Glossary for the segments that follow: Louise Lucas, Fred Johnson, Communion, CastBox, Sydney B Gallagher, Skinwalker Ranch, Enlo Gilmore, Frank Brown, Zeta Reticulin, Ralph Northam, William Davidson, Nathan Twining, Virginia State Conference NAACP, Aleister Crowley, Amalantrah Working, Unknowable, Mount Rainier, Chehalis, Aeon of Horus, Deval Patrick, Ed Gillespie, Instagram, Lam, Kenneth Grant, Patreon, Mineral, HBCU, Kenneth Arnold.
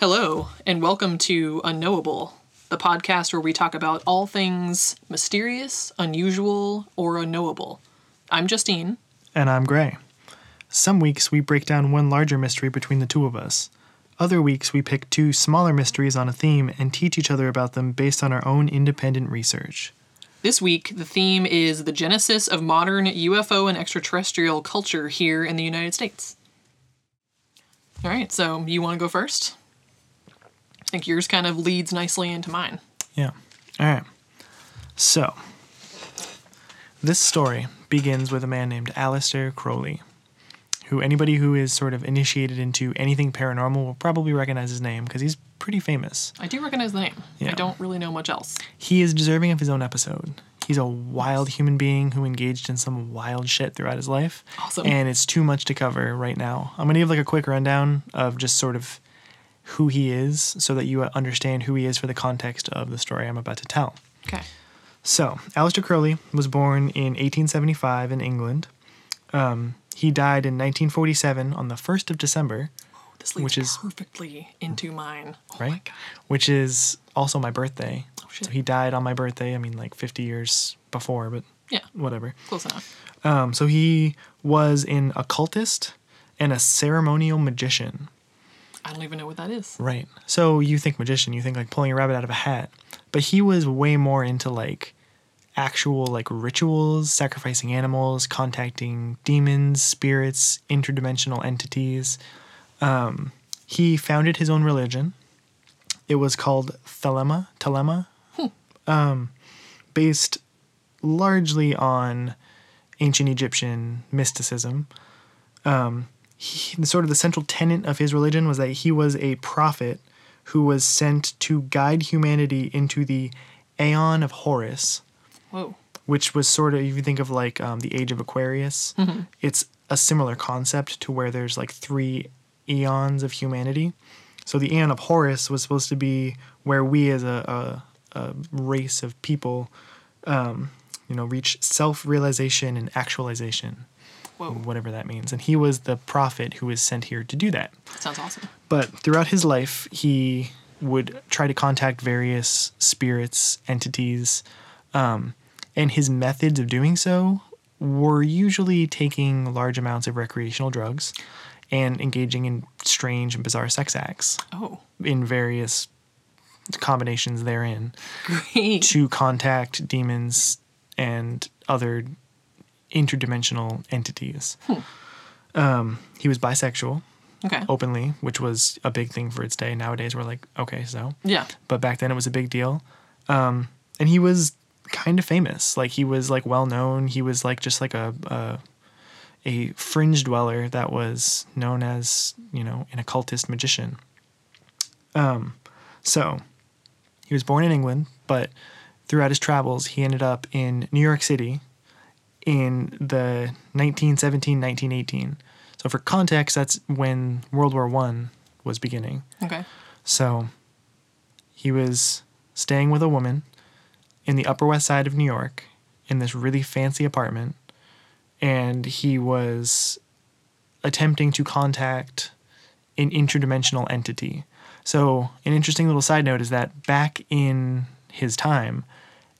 Hello, and welcome to Unknowable, the podcast where we talk about all things mysterious, unusual, or unknowable. I'm Justine. And I'm Gray. Some weeks we break down one larger mystery between the two of us. Other weeks we pick two smaller mysteries on a theme and teach each other about them based on our own independent research. This week, the theme is the genesis of modern UFO and extraterrestrial culture here in the United States. All right, so you want to go first? I think yours kind of leads nicely into mine. Yeah. All right. So, this story begins with a man named Aleister Crowley, who anybody who is sort of initiated into anything paranormal will probably recognize his name because he's pretty famous. I do recognize the name. Yeah. I don't really know much else. He is deserving of his own episode. He's a wild human being who engaged in some wild shit throughout his life. Awesome. And it's too much to cover right now. I'm going to give like a quick rundown of just sort of who he is so that you understand who he is for the context of the story I'm about to tell. Okay. So, Aleister Crowley was born in 1875 in England. He died in 1947 on the 1st of December. Oh, this leads perfectly into mine. Oh, right? My God. Which is also my birthday. Oh, shit. So he died on my birthday. I mean, like 50 years before, but yeah, whatever. Close enough. So he was an occultist and a ceremonial magician. I don't even know what that is. Right. So you think magician, you think like pulling a rabbit out of a hat. But he was way more into like actual like rituals, sacrificing animals, contacting demons, spirits, interdimensional entities. He founded his own religion. It was called Thelema, based largely on ancient Egyptian mysticism. Sort of the central tenet of his religion was that he was a prophet who was sent to guide humanity into the Aeon of Horus. Whoa. Which was sort of, if you think of like the Age of Aquarius, mm-hmm. It's a similar concept to where there's like three eons of humanity. So the Aeon of Horus was supposed to be where we as a race of people, reach self-realization and actualization. Whoa. Whatever that means. And he was the prophet who was sent here to do that. Sounds awesome. But throughout his life, he would try to contact various spirits, entities, and his methods of doing so were usually taking large amounts of recreational drugs and engaging in strange and bizarre sex acts. Oh. In various combinations therein. Great. To contact demons and other interdimensional entities. He was bisexual, openly, which was a big thing for its day. Nowadays we're like, okay, so yeah, but back then it was a big deal. And he was kind of famous. Like he was like well known. He was like just like a fringe dweller that was known as an occultist magician. So he was born in England, but throughout his travels he ended up in New York City in the 1917, 1918. So for context, that's when World War I was beginning. Okay. So he was staying with a woman in the Upper West Side of New York in this really fancy apartment, and he was attempting to contact an interdimensional entity. So an interesting little side note is that back in his time,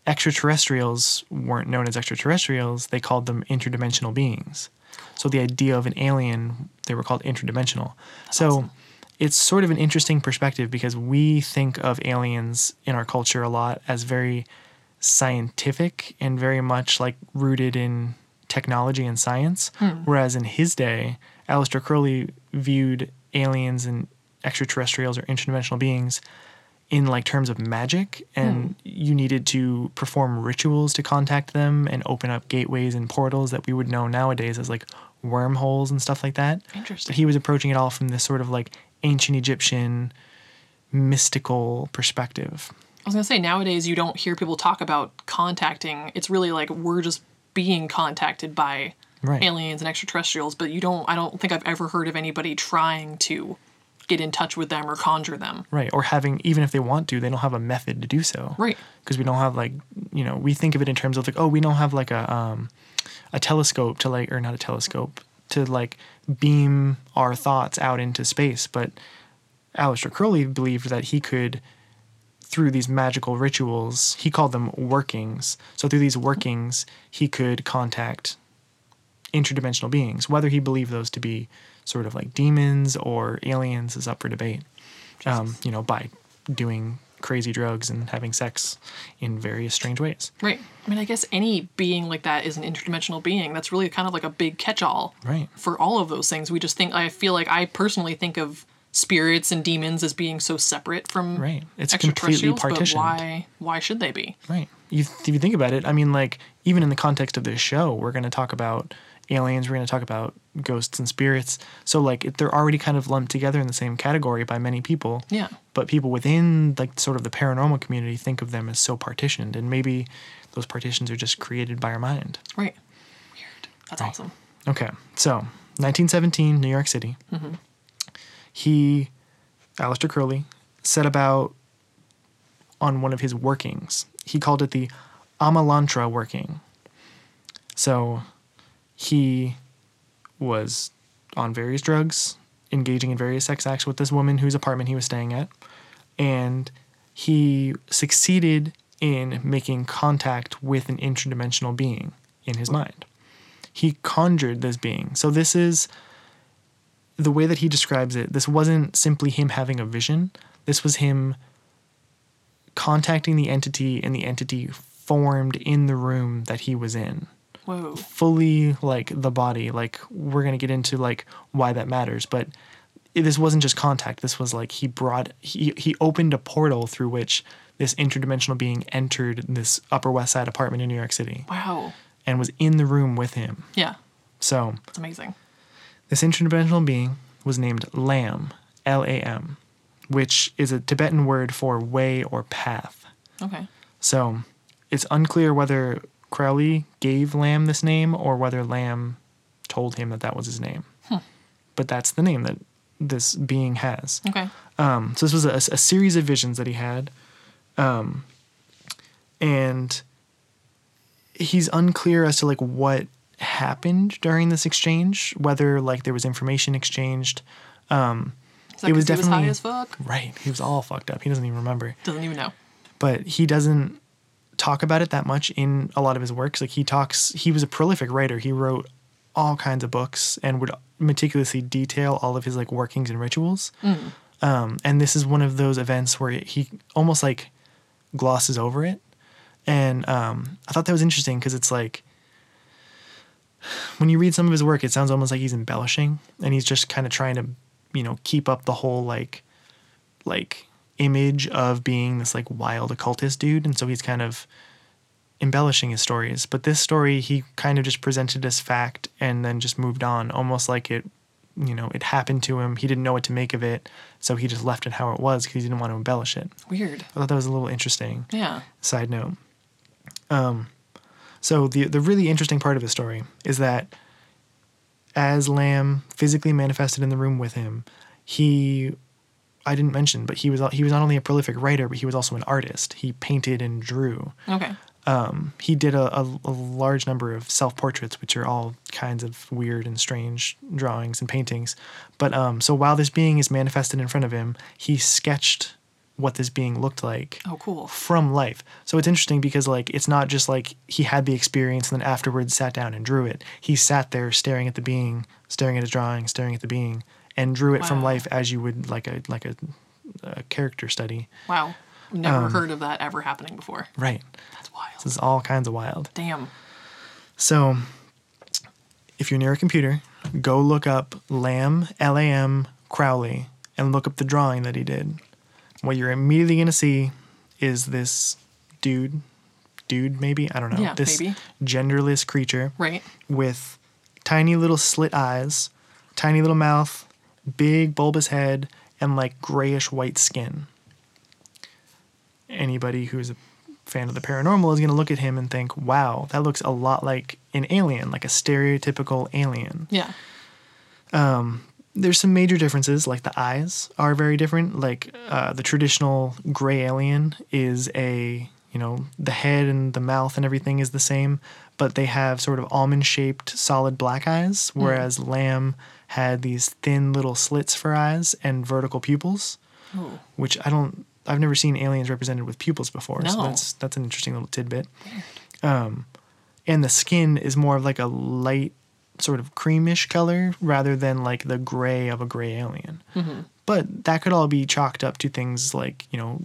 extraterrestrials weren't known as extraterrestrials. They called them interdimensional beings. So the idea of an alien, they were called interdimensional. That's so awesome. It's sort of an interesting perspective because we think of aliens in our culture a lot as very scientific and very much like rooted in technology and science. Whereas in his day, Aleister Crowley viewed aliens and extraterrestrials or interdimensional beings in like terms of magic, and you needed to perform rituals to contact them and open up gateways and portals that we would know nowadays as like wormholes and stuff like that. Interesting. But he was approaching it all from this sort of like ancient Egyptian mystical perspective. I was going to say, nowadays you don't hear people talk about contacting. It's really like we're just being contacted by aliens and extraterrestrials, but I don't think I've ever heard of anybody trying to get in touch with them or conjure them. Right. Or having, even if they want to, they don't have a method to do so. Right. Because we don't have like, we think of it in terms of like, oh, we don't have like a telescope to like, or not a telescope, to like beam our thoughts out into space. But Aleister Crowley believed that he could, through these magical rituals, he called them workings. So through these workings, he could contact interdimensional beings. Whether he believed those to be sort of like demons or aliens is up for debate, by doing crazy drugs and having sex in various strange ways. Right. I mean, I guess any being like that is an interdimensional being. That's really kind of like a big catch-all for all of those things. We just think, I feel like I personally think of spirits and demons as being so separate from it's completely partitioned. But why should they be? Right. If you think about it, I mean, like, even in the context of this show, we're going to talk about aliens, we're going to talk about ghosts and spirits. So, like, they're already kind of lumped together in the same category by many people. Yeah. But people within, like, sort of the paranormal community think of them as so partitioned. And maybe those partitions are just created by our mind. Right. Weird. That's awesome. Okay. So, 1917, New York City. Mm-hmm. He, Aleister Crowley, set about on one of his workings. He called it the Amalantrah Working. So he was on various drugs, engaging in various sex acts with this woman whose apartment he was staying at, and he succeeded in making contact with an interdimensional being in his mind. He conjured this being. So this is the way that he describes it. This wasn't simply him having a vision. This was him contacting the entity, and the entity formed in the room that he was in. Whoa. Fully, like, the body. Like, we're going to get into, like, why that matters. But this wasn't just contact. This was, like, he opened a portal through which this interdimensional being entered this Upper West Side apartment in New York City. Wow. And was in the room with him. Yeah. So. That's amazing. This interdimensional being was named Lam, L-A-M, which is a Tibetan word for way or path. Okay. So it's unclear whether Crowley gave Lam this name or whether Lam told him that that was his name. Hmm. But that's the name that this being has. Okay. So this was a series of visions that he had. And he's unclear as to, like, what happened during this exchange, whether, like, there was information exchanged. It was definitely, he was high as fuck? Right. He was all fucked up. He doesn't even remember. Doesn't even know. But he doesn't talk about it that much in a lot of his works. Like, he was a prolific writer. He wrote all kinds of books and would meticulously detail all of his, like, workings and rituals. Mm. And this is one of those events where he almost, like, glosses over it. And I thought that was interesting because it's like, when you read some of his work, it sounds almost like he's embellishing, and he's just kind of trying to, you know, keep up the whole, like image of being this, like, wild occultist dude. And so he's kind of embellishing his stories. But this story, he kind of just presented as fact and then just moved on, almost like it, you know, it happened to him. He didn't know what to make of it. So he just left it how it was because he didn't want to embellish it. Weird. I thought that was a little interesting. Yeah. Side note. So the really interesting part of his story is that as Lam physically manifested in the room with him, I didn't mention, but he was not only a prolific writer, but he was also an artist. He painted and drew. Okay. He did a large number of self-portraits, which are all kinds of weird and strange drawings and paintings. But so while this being is manifested in front of him, he sketched what this being looked like. Oh, cool. From life. So it's interesting because, like, it's not just like he had the experience and then afterwards sat down and drew it. He sat there staring at the being, staring at his drawing, staring at the being, and drew it from life as you would, like a character study. Wow. Never heard of that ever happening before. Right. That's wild. This is all kinds of wild. Damn. So if you're near a computer, go look up Lam, L-A-M, Crowley, and look up the drawing that he did. What you're immediately going to see is this dude maybe, I don't know, this maybe genderless creature with tiny little slit eyes, tiny little mouth, big bulbous head, and, like, grayish white skin. Anybody who's a fan of the paranormal is going to look at him and think, wow, that looks a lot like an alien, like a stereotypical alien. Yeah. There's some major differences, like the eyes are very different. Like, the traditional gray alien is the head and the mouth and everything is the same, but they have sort of almond-shaped solid black eyes, whereas Lam had these thin little slits for eyes and vertical pupils. Ooh. Which I've never seen aliens represented with pupils before. No. So that's an interesting little tidbit. And the skin is more of like a light sort of creamish color rather than like the gray of a gray alien. Mm-hmm. But that could all be chalked up to things like, you know,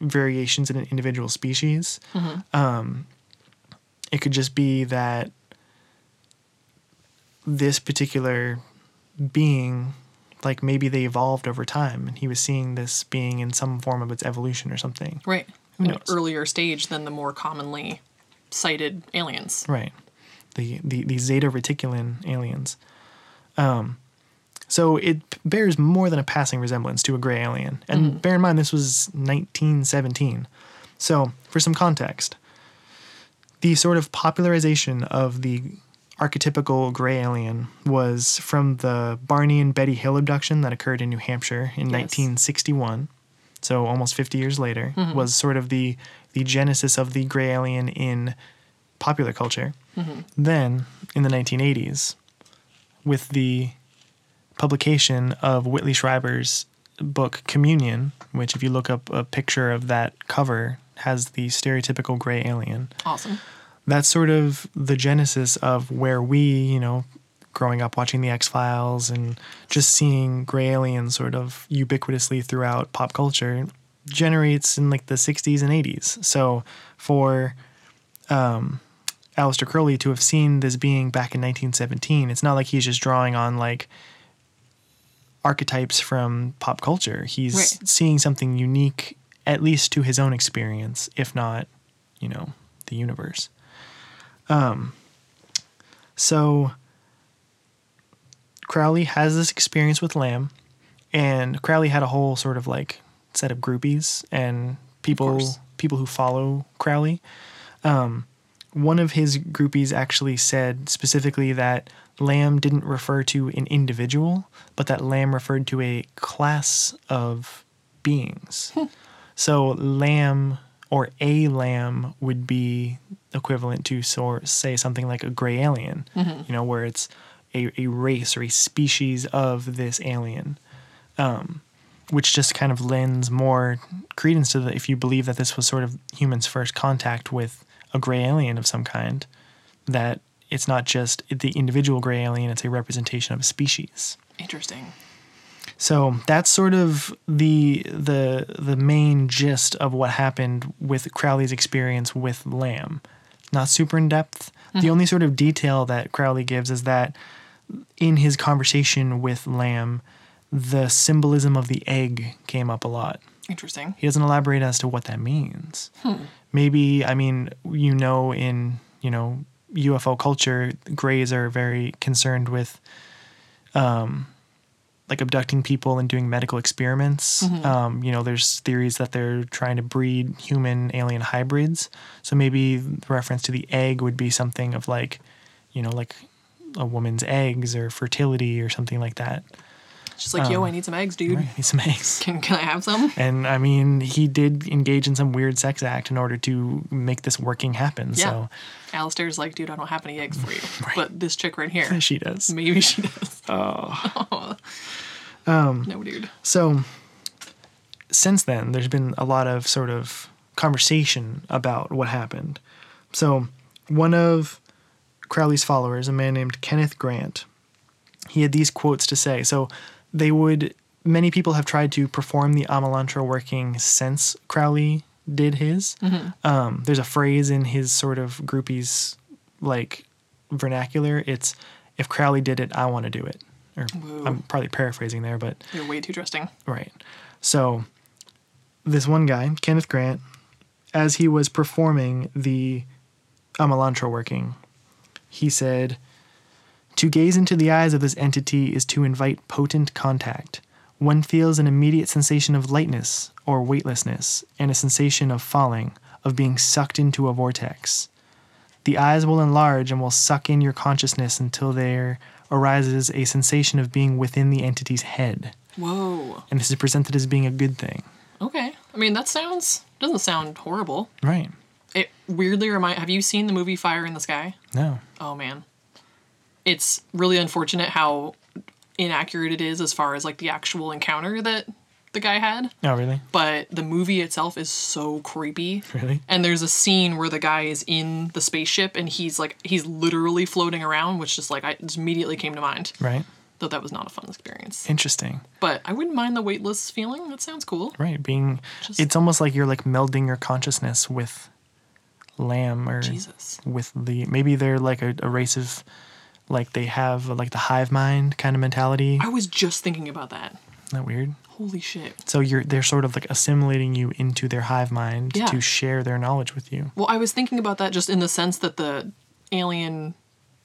variations in an individual species. Mm-hmm. It could just be that this particular being, like maybe they evolved over time and he was seeing this being in some form of its evolution or something. Right. Who knows? An earlier stage than the more commonly cited aliens. Right. The Zeta Reticulin aliens. So it bears more than a passing resemblance to a gray alien. And mm-hmm. bear in mind, this was 1917. So for some context, the sort of popularization of the archetypical gray alien was from the Barney and Betty Hill abduction that occurred in New Hampshire in 1961. So almost 50 years later, mm-hmm. was sort of the genesis of the gray alien in popular culture. Mm-hmm. Then in the 1980s, with the publication of Whitley Schreiber's book Communion, which if you look up a picture of that cover, has the stereotypical gray alien. Awesome. That's sort of the genesis of where we, you know, growing up watching The X-Files and just seeing gray aliens sort of ubiquitously throughout pop culture generates in like the 60s and 80s. So for Aleister Crowley to have seen this being back in 1917, it's not like he's just drawing on like archetypes from pop culture. He's right. seeing something unique, at least to his own experience, if not, you know, the universe. So Crowley has this experience with Lam, and Crowley had a whole sort of like set of groupies and people who follow Crowley. One of his groupies actually said specifically that Lam didn't refer to an individual, but that Lam referred to a class of beings. So Lam or a Lam would be equivalent to, say, something like a gray alien, mm-hmm. you know, where it's a race or a species of this alien, which just kind of lends more credence to the, if you believe that this was sort of humans' first contact with a gray alien of some kind, that it's not just the individual gray alien, it's a representation of a species. Interesting. So that's sort of the main gist of what happened with Crowley's experience with Lam. Not super in depth. Mm-hmm. The only sort of detail that Crowley gives is that in his conversation with Lam, the symbolism of the egg came up a lot. Interesting. He doesn't elaborate as to what that means. Maybe, I mean, you know, in, you know, UFO culture, grays are very concerned with like abducting people and doing medical experiments. Mm-hmm. You know, there's theories that they're trying to breed human alien hybrids. So maybe the reference to the egg would be something of like, you know, like a woman's eggs or fertility or something like that. Just like, yo, I need some eggs, dude. Right, I need some eggs. Can I have some? And I mean, he did engage in some weird sex act in order to make this working happen. Yeah. So Alistair's like, dude, I don't have any eggs for you. Right. But this chick right here. She does. Maybe she does. Oh. No, dude. So since then, there's been a lot of sort of conversation about what happened. So one of Crowley's followers, a man named Kenneth Grant, he had these quotes to say. So they would, many people have tried to perform the Amalantrah working since Crowley did his. Mm-hmm. There's a phrase in his sort of groupies like vernacular. It's, if Crowley did it, I want to do it. Or Whoa. I'm probably paraphrasing there, but you're way too trusting. Right. So this one guy, Kenneth Grant, as he was performing the Amalantrah working, he said, "To gaze into the eyes of this entity is to invite potent contact. One feels an immediate sensation of lightness or weightlessness and a sensation of falling, of being sucked into a vortex. The eyes will enlarge and will suck in your consciousness until there arises a sensation of being within the entity's head." Whoa. And this is presented as being a good thing. Okay. I mean, that doesn't sound horrible. Right. It weirdly have you seen the movie Fire in the Sky? No. Oh, man. It's really unfortunate how inaccurate it is as far as like the actual encounter that the guy had. Oh, really? But the movie itself is so creepy. Really? And there's a scene where the guy is in the spaceship and he's literally floating around, which just immediately came to mind. Right. Though that was not a fun experience. Interesting. But I wouldn't mind the weightless feeling. That sounds cool. Right. It's almost like you're melding your consciousness with Lam or Jesus. With the, maybe they're a race of, they have the hive mind kind of mentality. I was just thinking about that. Isn't that weird? Holy shit. So they're sort of assimilating you into their hive mind to share their knowledge with you. Well, I was thinking about that just in the sense that the alien,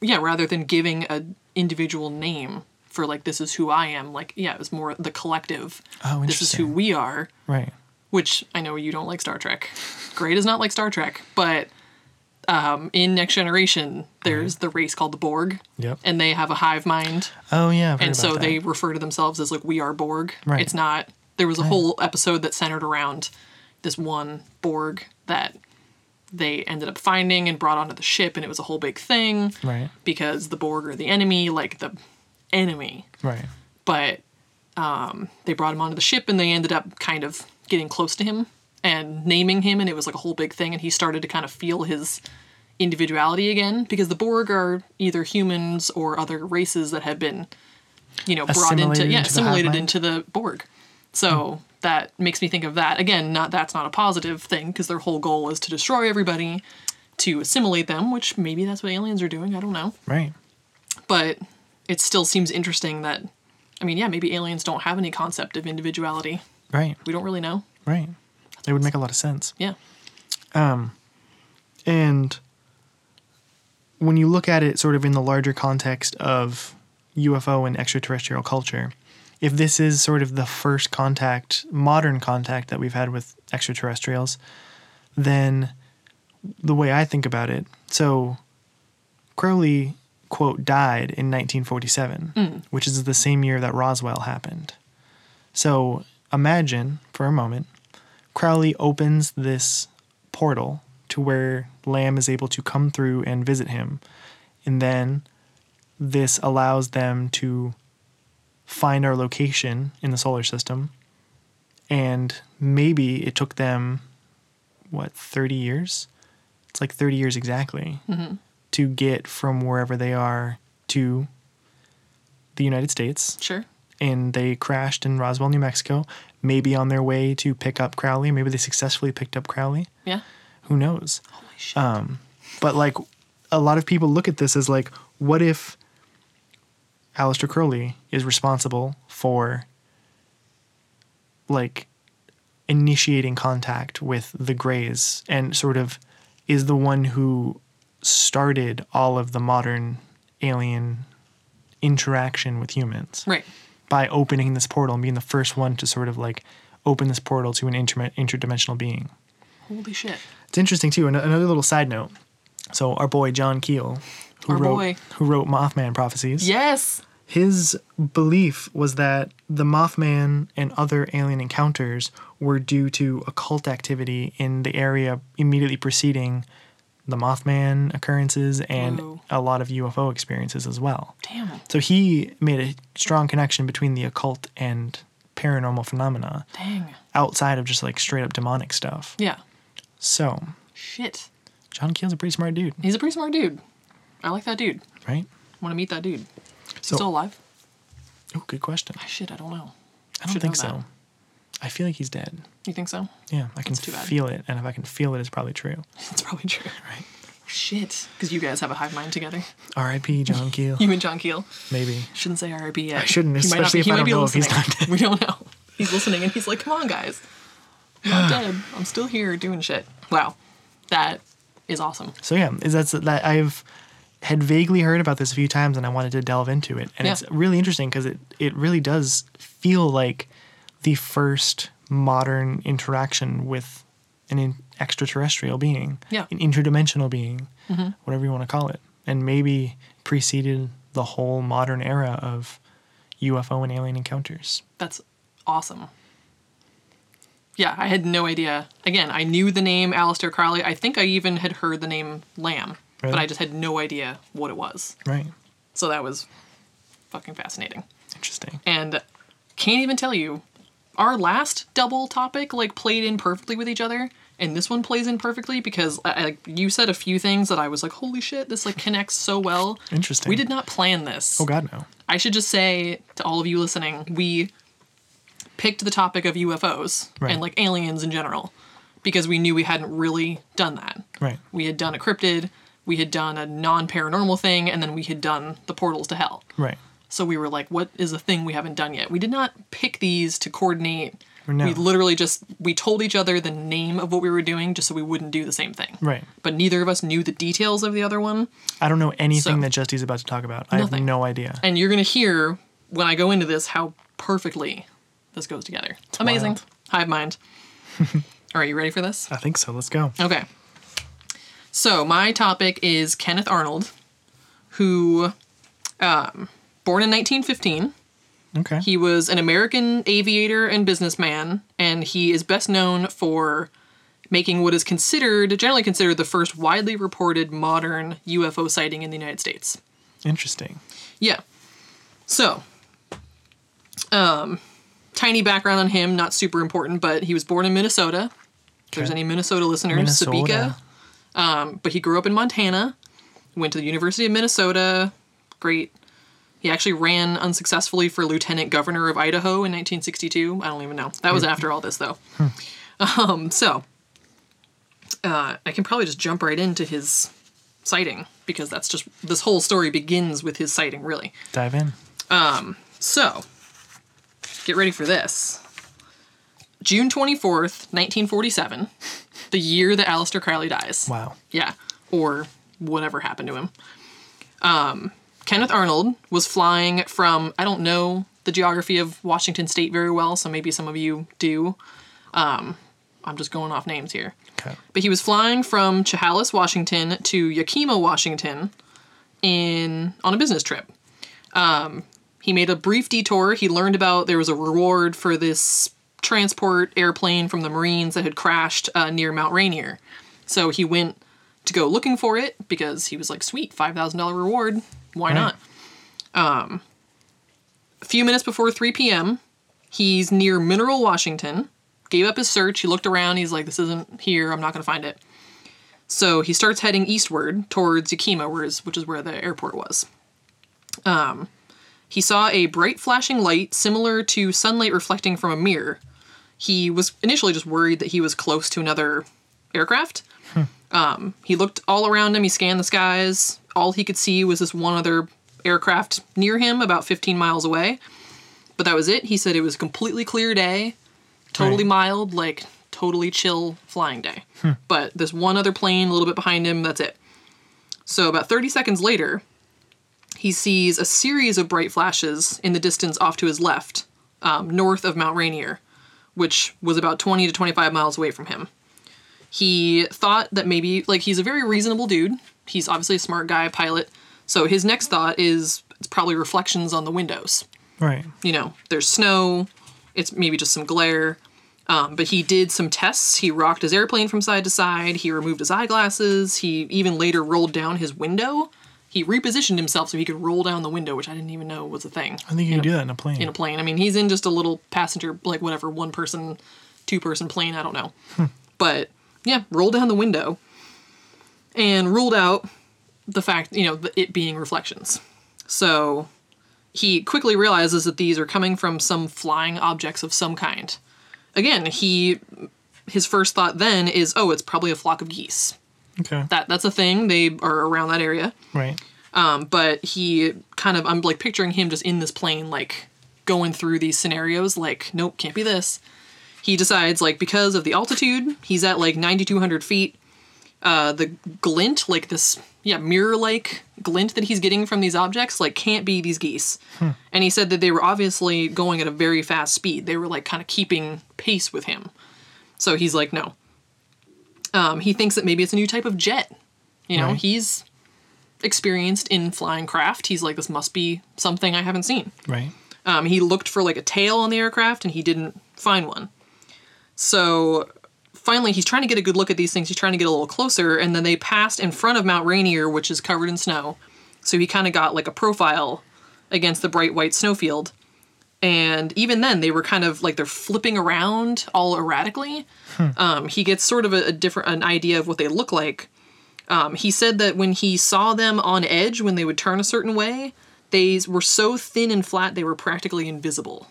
rather than giving an individual name for this is who I am, it was more the collective. Oh, interesting. This is who we are. Right. Which I know you don't like Star Trek. Gray does not like Star Trek, but in Next Generation, there's the race called the Borg, yep. And they have a hive mind. Oh, yeah. I've heard about that. They refer to themselves as we are Borg. Right. It's not. There was a whole episode that centered around this one Borg that they ended up finding and brought onto the ship, and it was a whole big thing. Right. Because the Borg are the enemy, the enemy. Right. But they brought him onto the ship, and they ended up kind of getting close to him and naming him, and it was a whole big thing, and he started to kind of feel his individuality again, because the Borg are either humans or other races that have been assimilated into the Borg. So that makes me think of that again. That's not a positive thing, because their whole goal is to destroy everybody, to assimilate them, which maybe that's what aliens are doing. I don't know. Right. But it still seems interesting that, maybe aliens don't have any concept of individuality. Right. We don't really know. Right. It would make a lot of sense. Yeah. And when you look at it sort of in the larger context of UFO and extraterrestrial culture, if this is sort of the first modern contact that we've had with extraterrestrials, then the way I think about it, so Crowley, quote, died in 1947, which is the same year that Roswell happened. So imagine for a moment, Crowley opens this portal to where Lam is able to come through and visit him. And then this allows them to find our location in the solar system. And maybe it took them, 30 years? It's 30 years exactly to get from wherever they are to the United States. Sure. And they crashed in Roswell, New Mexico, maybe on their way to pick up Crowley. Maybe they successfully picked up Crowley. Yeah. Who knows? Holy shit. But, a lot of people look at this as, what if Aleister Crowley is responsible for, initiating contact with the Greys and sort of is the one who started all of the modern alien interaction with humans. Right. By opening this portal and being the first one to sort of open this portal to an interdimensional being. Holy shit. It's interesting too. Another little side note. So our boy John Keel, who wrote Mothman Prophecies. Yes. His belief was that the Mothman and other alien encounters were due to occult activity in the area immediately preceding the Mothman occurrences, and a lot of UFO experiences as well. Damn. So he made a strong connection between the occult and paranormal phenomena. Dang. Outside of just straight up demonic stuff. Yeah. So. Shit. John Keel's a pretty smart dude. He's a pretty smart dude. I like that dude. Right? I want to meet that dude. Is he still alive? Oh, good question. Shit, I don't know. I don't think so. I feel like he's dead. You think so? Yeah, I can feel it, and if I can feel it, it's probably true. It's probably true. Right? Shit. Because you guys have a hive mind together. R.I.P. John Keel. You and John Keel. Maybe. Shouldn't say R.I.P. yet. I shouldn't, especially if I don't know if he's not dead. We don't know. He's listening, and he's like, come on, guys. I'm not dead. I'm still here doing shit. Wow. That is awesome. So, yeah, that I've had vaguely heard about this a few times, and I wanted to delve into it. And It's really interesting because it really does feel like the first modern interaction with an extraterrestrial being, an interdimensional being, whatever you want to call it, and maybe preceded the whole modern era of UFO and alien encounters. That's awesome. Yeah, I had no idea. Again, I knew the name Aleister Crowley. I think I even had heard the name Lam, really? But I just had no idea what it was. Right. So that was fucking fascinating. Interesting. And can't even tell you Our last double topic, like, played in perfectly with each other, and this one plays in perfectly because you said a few things that I was like, holy shit, this, like, connects so well. Interesting. We did not plan this. Oh, God, no. I should just say to all of you listening, we picked the topic of UFOs and, like, aliens in general because we knew we hadn't really done that. Right. We had done a cryptid, we had done a non-paranormal thing, and then we had done the portals to hell. Right. So we were like, what is a thing we haven't done yet? We did not pick these to coordinate. No. We literally just, we told each other the name of what we were doing just so we wouldn't do the same thing. Right. But neither of us knew the details of the other one. I don't know anything that Justy's about to talk about. I have no idea. And you're going to hear, when I go into this, how perfectly this goes together. It's amazing. Wild. Hive mind. All right, you ready for this? I think so. Let's go. Okay. So my topic is Kenneth Arnold, who... born in 1915. Okay. He was an American aviator and businessman, and he is best known for making what is generally considered the first widely reported modern UFO sighting in the United States. Interesting. Yeah. So, tiny background on him, not super important, but he was born in Minnesota. If there's any Minnesota listeners, Minnesota. Sabika. But he grew up in Montana, went to the University of Minnesota. Great. He actually ran unsuccessfully for lieutenant governor of Idaho in 1962. I don't even know. That was after all this, though. I can probably just jump right into his sighting, because that's just... This whole story begins with his sighting, really. Dive in. So, get ready for this. June 24th, 1947, the year that Aleister Crowley dies. Wow. Yeah. Or whatever happened to him. Kenneth Arnold was flying from, I don't know the geography of Washington State very well, so maybe some of you do. I'm just going off names here. Okay. But he was flying from Chehalis, Washington to Yakima, Washington on a business trip. He made a brief detour. He learned about there was a reward for this transport airplane from the Marines that had crashed near Mount Rainier. So he went to go looking for it because he was like, sweet, $5,000 reward. Why not? A few minutes before 3 p.m., he's near Mineral, Washington, gave up his search. He looked around. He's like, this isn't here. I'm not going to find it. So he starts heading eastward towards Yakima, which is where the airport was. He saw a bright flashing light similar to sunlight reflecting from a mirror. He was initially just worried that he was close to another aircraft. He looked all around him. He scanned the skies. All he could see was this one other aircraft near him about 15 miles away. But that was it. He said it was a completely clear day, totally mild, like totally chill flying day. But this one other plane a little bit behind him, that's it. So about 30 seconds later, he sees a series of bright flashes in the distance off to his left, north of Mount Rainier, which was about 20 to 25 miles away from him. He thought that maybe, like, he's a very reasonable dude. He's obviously a smart guy, a pilot. So his next thought is it's probably reflections on the windows. Right. You know, there's snow. It's maybe just some glare. But he did some tests. He rocked his airplane from side to side. He removed his eyeglasses. He even later rolled down his window. He repositioned himself so he could roll down the window, which I didn't even know was a thing. I think you can do that in a plane. In a plane. I mean, he's in just a little passenger, like whatever, one-person, two-person plane. I don't know. But, yeah, rolled down the window. And ruled out the fact, you know, it being reflections. So he quickly realizes that these are coming from some flying objects of some kind. Again, his first thought then is, oh, it's probably a flock of geese. Okay. That's a thing. They are around that area. Right. But he kind of, I'm like picturing him just in this plane, like going through these scenarios, like, nope, can't be this. He decides, like, because of the altitude, he's at like 9,200 feet. The glint, like this, mirror-like glint that he's getting from these objects, like, can't be these geese. And he said that they were obviously going at a very fast speed. They were, like, kind of keeping pace with him. So he's like, no. He thinks that maybe it's a new type of jet. You know, he's experienced in flying craft. He's like, this must be something I haven't seen. Right. He looked for, like, a tail on the aircraft, and he didn't find one. So... Finally, he's trying to get a good look at these things. He's trying to get a little closer, and then they passed in front of Mount Rainier, which is covered in snow. So he kind of got like a profile against the bright white snowfield. And even then, they were kind of like they're flipping around all erratically. He gets sort of a different idea of what they look like. He said that when he saw them on edge, when they would turn a certain way, they were so thin and flat they were practically invisible.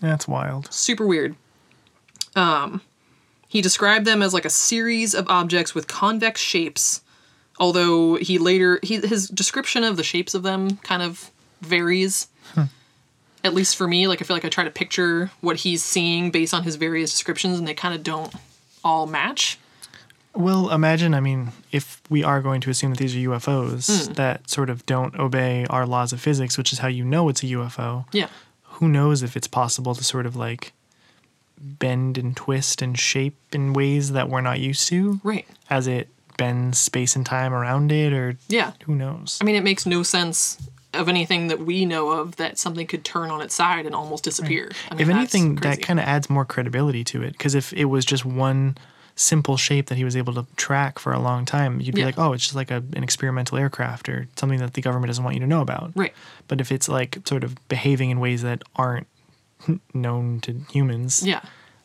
That's wild. Super weird. He described them as like a series of objects with convex shapes. Although he later his description of the shapes of them kind of varies. At least for me, like I feel like I try to picture what he's seeing based on his various descriptions, and they kind of don't all match. Well, imagine, I mean, if we are going to assume that these are UFOs that sort of don't obey our laws of physics, which is how you know it's a UFO. Yeah. Who knows if it's possible to sort of like bend and twist and shape in ways that we're not used to. Right. As it bends space and time around it, or who knows? I mean, it makes no sense of anything that we know of that something could turn on its side and almost disappear. Right. I mean, if anything, that kind of adds more credibility to it, because if it was just one simple shape that he was able to track for a long time, you'd be like, oh, it's just like an experimental aircraft or something that the government doesn't want you to know about. Right. But if it's like sort of behaving in ways that aren't known to humans,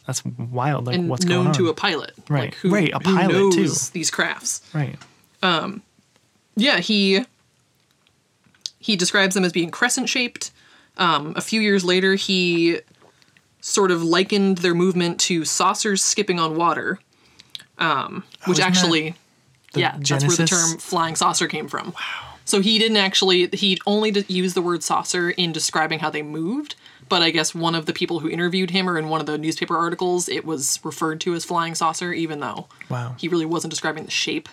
that's wild. Like, and what's going on? Known to a pilot. Right. Like, who, right, a pilot, who knows these crafts. Right. He describes them as being crescent-shaped. A few years later, he sort of likened their movement to saucers skipping on water, which actually, that's where the term flying saucer came from. Wow. So he didn't actually, he only used the word saucer in describing how they moved, but I guess one of the people who interviewed him or in one of the newspaper articles, it was referred to as flying saucer, even though he really wasn't describing the shape.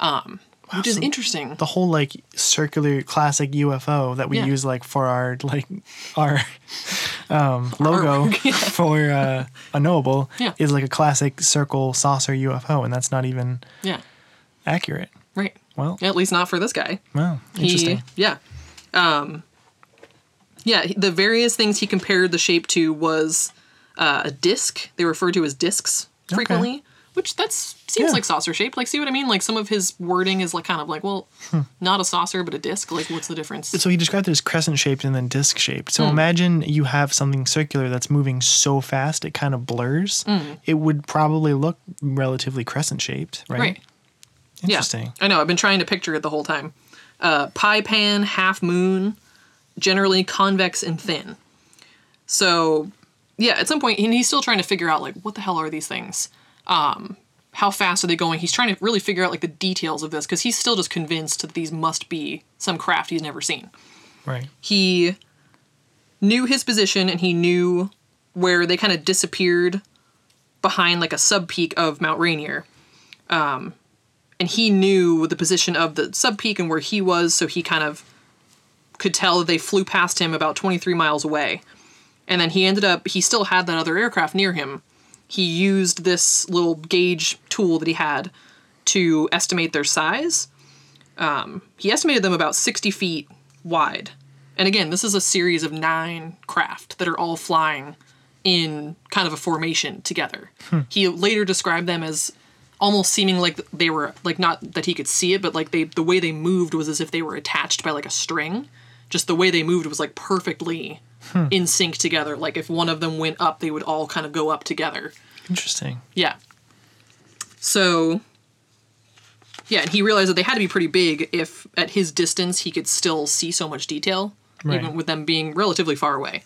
Wow, which is interesting. The whole like circular classic UFO that we use like for our logo for Unknowable is like a classic circle saucer UFO, and that's not even accurate. Right. Well, at least not for this guy. Wow. Interesting. The various things he compared the shape to was a disc. They referred to as discs frequently. Okay. Which that seems like saucer shaped. Like, see what I mean? Like, some of his wording is like kind of like, well, not a saucer, but a disc. Like, what's the difference? So he described it as crescent shaped and then disc shaped. So imagine you have something circular that's moving so fast it kind of blurs. It would probably look relatively crescent shaped, right? Right. Interesting. Yeah. I know. I've been trying to picture it the whole time. Pie pan, half moon, generally convex and thin. So, yeah, at some point, and he's still trying to figure out like, what the hell are these things? How fast are they going? He's trying to really figure out like the details of this, because he's still just convinced that these must be some craft he's never seen. Right. He knew his position, and he knew where they kind of disappeared behind like a sub-peak of Mount Rainier. And he knew the position of the sub-peak and where he was, so he kind of could tell that they flew past him about 23 miles away. And then he still had that other aircraft near him. He used this little gauge tool that he had to estimate their size. He estimated them about 60 feet wide. And again, this is a series of 9 craft that are all flying in kind of a formation together. He later described them as almost seeming like they were, like, not that he could see it, but like the way they moved was as if they were attached by like a string. Just the way they moved was like perfectly in sync together. Like, if one of them went up, they would all kind of go up together. Interesting. Yeah. So, yeah, and he realized that they had to be pretty big if at his distance he could still see so much detail, right, even with them being relatively far away.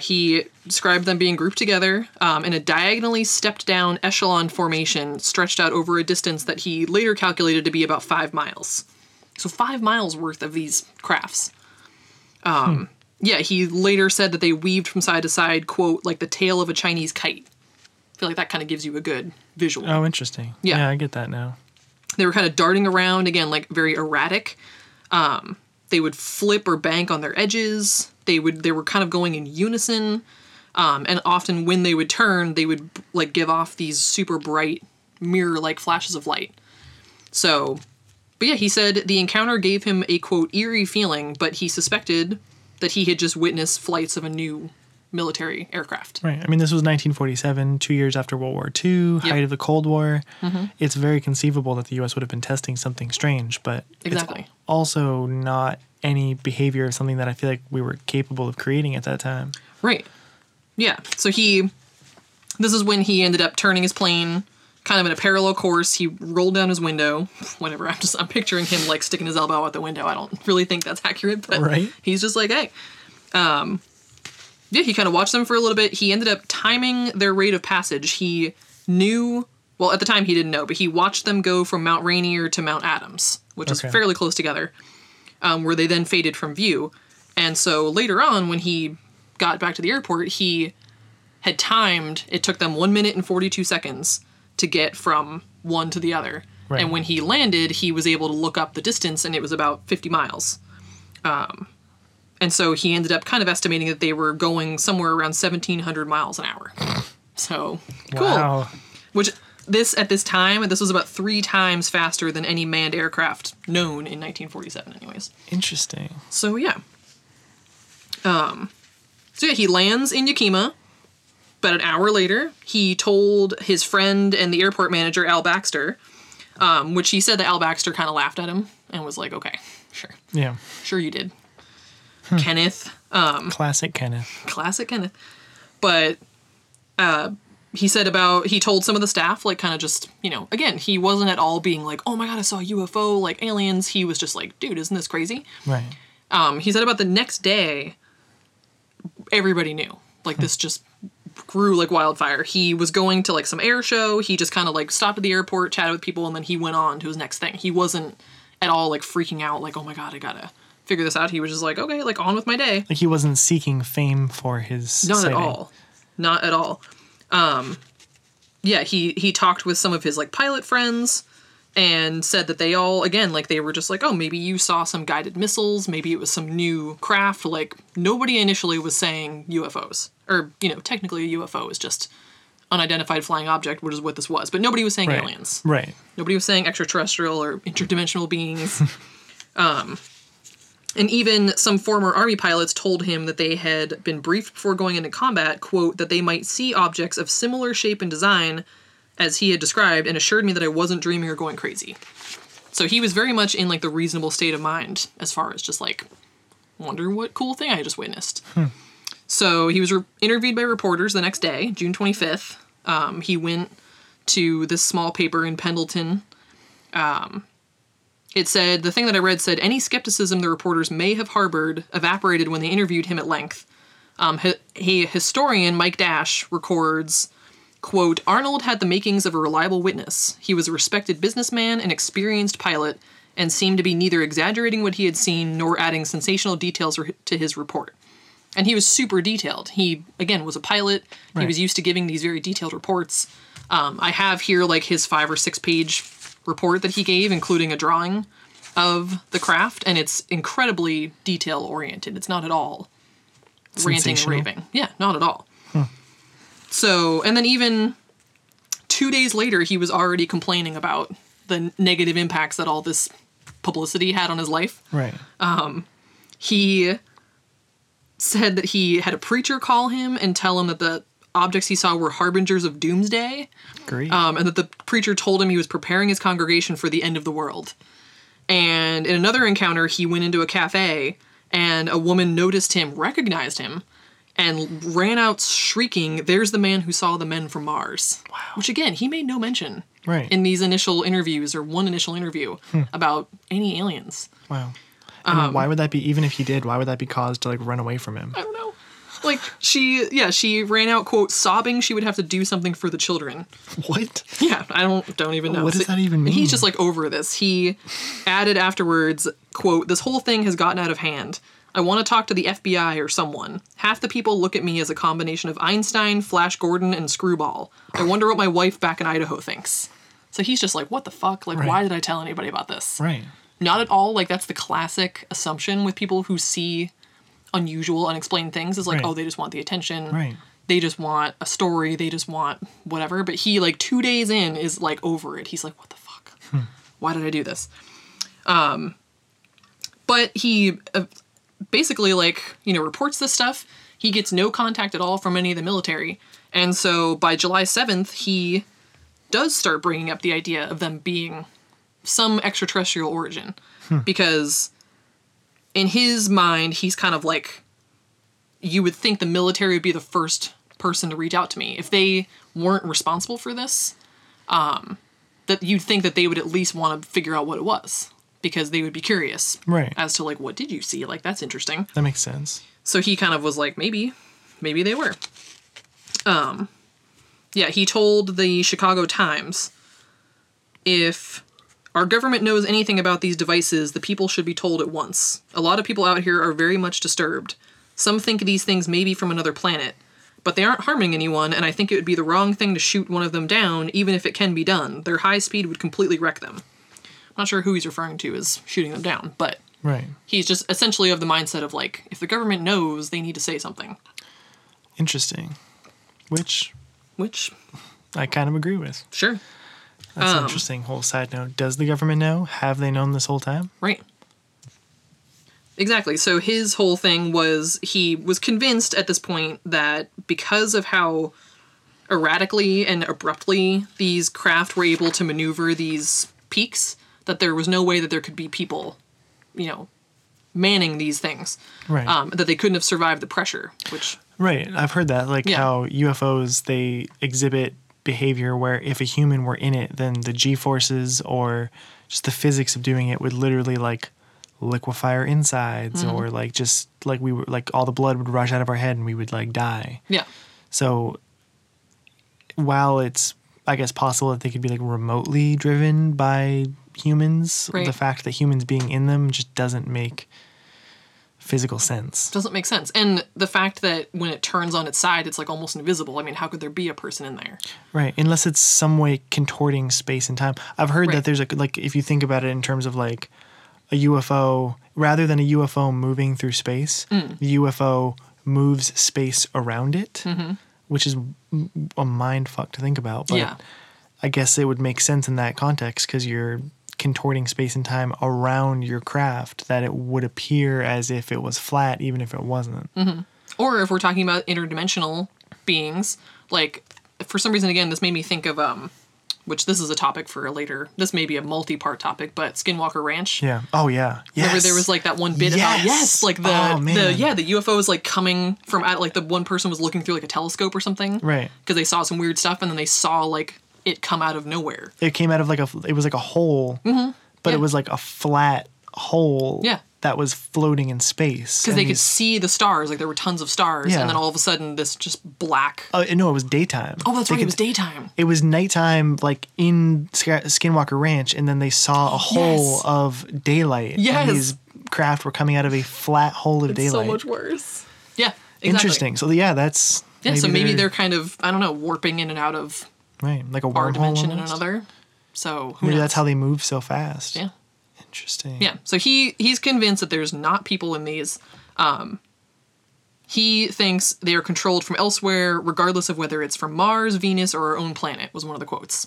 He described them being grouped together in a diagonally stepped-down echelon formation stretched out over a distance that he later calculated to be about 5 miles. So 5 miles worth of these crafts. He later said that they weaved from side to side, quote, like the tail of a Chinese kite. I feel like that kind of gives you a good visual. Oh, interesting. Yeah, I get that now. They were kind of darting around, again, like very erratic. They would flip or bank on their edges. They were kind of going in unison. And often when they would turn, they would like give off these super bright mirror-like flashes of light. So... But yeah, he said the encounter gave him a, quote, eerie feeling, but he suspected that he had just witnessed flights of a new military aircraft. Right. I mean, this was 1947, 2 years after World War II, height of the Cold War. It's very conceivable that the U.S. would have been testing something strange, but it's also not any behavior of something that I feel like we were capable of creating at that time. Right. Yeah. So this is when he ended up turning his plane kind of in a parallel course. He rolled down his window. Whatever. I'm picturing him like sticking his elbow out the window. I don't really think that's accurate, but right? He's just like, hey. He kind of watched them for a little bit. He ended up timing their rate of passage. He knew, well, at the time he didn't know, but he watched them go from Mount Rainier to Mount Adams, which is fairly close together, where they then faded from view. And so later on, when he got back to the airport, he had timed, it took them 1 minute and 42 seconds to get from one to the other. Right. And when he landed, he was able to look up the distance, and it was about 50 miles. And so he ended up kind of estimating that they were going somewhere around 1,700 miles an hour. So, cool. Wow. This was about 3 times faster than any manned aircraft known in 1947 anyways. Interesting. So, yeah. He lands in Yakima. About an hour later, he told his friend and the airport manager, Al Baxter, which he said that Al Baxter kind of laughed at him and was like, okay, sure. Yeah. Sure you did. Kenneth. Classic Kenneth. But he told some of the staff, like, kind of just, you know, again, he wasn't at all being like, oh my God, I saw a UFO, like aliens. He was just like, dude, isn't this crazy? Right. He said about the next day, everybody knew. Like, this just grew like wildfire. He was going to, like, some air show. He just kind of, like, stopped at the airport, chatted with people, and then he went on to his next thing. He wasn't at all, like, freaking out, like, oh my God, I gotta figure this out. He was just like, okay, like, on with my day. Like, he wasn't seeking fame for his Not at all. He talked with some of his, like, pilot friends and said that they all, again, like, they were just like, oh, maybe you saw some guided missiles. Maybe it was some new craft. Like, nobody initially was saying UFOs. Or, you know, technically a UFO is just unidentified flying object, which is what this was. But nobody was saying aliens. Right. Nobody was saying extraterrestrial or interdimensional beings. And even some former Army pilots told him that they had been briefed before going into combat, quote, that they might see objects of similar shape and design as he had described, and assured me that I wasn't dreaming or going crazy. So he was very much in, like, the reasonable state of mind as far as just, like, wonder what cool thing I just witnessed. So he was interviewed by reporters the next day, June 25th. He went to this small paper in Pendleton. It said, the thing that I read said, any skepticism the reporters may have harbored evaporated when they interviewed him at length. Historian Mike Dash records, quote, Arnold had the makings of a reliable witness. He was a respected businessman and experienced pilot and seemed to be neither exaggerating what he had seen nor adding sensational details to his report. And he was super detailed. He, again, was a pilot. Right. He was used to giving these very detailed reports. I have here, like, his 5 or 6 page report that he gave, including a drawing of the craft, and it's incredibly detail oriented. It's not at all ranting and raving. Yeah, not at all. Huh. So, and then even 2 days later, he was already complaining about the negative impacts that all this publicity had on his life. Right. He said that he had a preacher call him and tell him that the objects he saw were harbingers of doomsday. Great. And that the preacher told him he was preparing his congregation for the end of the world. And in another encounter, he went into a cafe and a woman noticed him, recognized him, and ran out shrieking, there's the man who saw the men from Mars. Wow. Which, again, he made no mention in these initial interviews, or one initial interview, about any aliens. Wow. And why would that be, even if he did, why would that be cause to, like, run away from him? I don't know. Like, she ran out, quote, sobbing she would have to do something for the children. What? Yeah, I don't even know. What does that even mean? He's just, like, over this. He added afterwards, quote, this whole thing has gotten out of hand. I want to talk to the FBI or someone. Half the people look at me as a combination of Einstein, Flash Gordon, and Screwball. I wonder what my wife back in Idaho thinks. So he's just like, what the fuck? Like, why did I tell anybody about this? Right. Not at all. Like, that's the classic assumption with people who see unusual, unexplained things, is like, oh, they just want the attention. Right. They just want a story. They just want whatever. But he, like, 2 days in is, like, over it. He's like, what the fuck? Why did I do this? But he basically, like, you know, reports this stuff. He gets no contact at all from any of the military. And so by July 7th, he does start bringing up the idea of them being some extraterrestrial origin. Because in his mind, he's kind of like, you would think the military would be the first person to reach out to me. If they weren't responsible for this, that you'd think that they would at least want to figure out what it was, because they would be curious, right, as to like, what did you see? Like, that's interesting. That makes sense. So he kind of was like, maybe they were. Yeah, he told the Chicago Times, if our government knows anything about these devices, the people should be told at once. A lot of people out here are very much disturbed. Some think these things may be from another planet, but they aren't harming anyone, and I think it would be the wrong thing to shoot one of them down, even if it can be done. Their high speed would completely wreck them. I'm not sure who he's referring to as shooting them down, but right, he's just essentially of the mindset of, like, if the government knows, they need to say something. Interesting. Which I kind of agree with. Sure. That's an interesting whole side note. Does the government know? Have they known this whole time? Right. Exactly. So his whole thing was, he was convinced at this point that because of how erratically and abruptly these craft were able to maneuver these peaks, that there was no way that there could be people, you know, manning these things. Right. That they couldn't have survived the pressure, which... Right. I've heard that. Like, yeah, how UFOs, they exhibit behavior where if a human were in it, then the G-forces or just the physics of doing it would literally, like, liquefy our insides, mm-hmm, or, like, just, like, we were, like, all the blood would rush out of our head and we would, like, die. Yeah. So while it's, I guess, possible that they could be, like, remotely driven by humans, right, the fact that humans being in them just doesn't make physical sense. Doesn't make sense. And the fact that when it turns on its side, it's like almost invisible. I mean, how could there be a person in there? Right. Unless it's some way contorting space and time. I've heard, right, that there's like, if you think about it in terms of like a UFO, rather than a UFO moving through space, the UFO moves space around it, mm-hmm, which is a mind fuck to think about. But yeah, I guess it would make sense in that context, because you're contorting space and time around your craft, that it would appear as if it was flat, even if it wasn't. Mm-hmm. Or if we're talking about interdimensional beings, like, for some reason, again, this made me think of, which this is a topic for a later, this may be a multi-part topic, but Skinwalker Ranch. Yeah. Oh, yeah. Yes. Remember there was, like, that one bit, yes, about, yes, like, the UFO was, like, coming from, out, like, the one person was looking through, like, a telescope or something. Right. Because they saw some weird stuff, and then they saw, like, it come out of nowhere. It came out of, like, it was like a hole, mm-hmm, but yeah, it was like a flat hole, yeah, that was floating in space. Because they could see the stars, like there were tons of stars, yeah, and then all of a sudden this just black... No, it was daytime. Oh, that's right, it was daytime. It was nighttime, like, in Skinwalker Ranch, and then they saw a hole, yes, of daylight. Yes. And these craft were coming out of a flat hole of daylight. So much worse. Yeah, exactly. Interesting. So, yeah, that's... Yeah, maybe they're kind of, I don't know, warping in and out of... Right, like a wormhole dimension and another. So who knows? That's how they move so fast. Yeah. Interesting. Yeah. So he's convinced that there's not people in these. He thinks they are controlled from elsewhere, regardless of whether it's from Mars, Venus, or our own planet, was one of the quotes.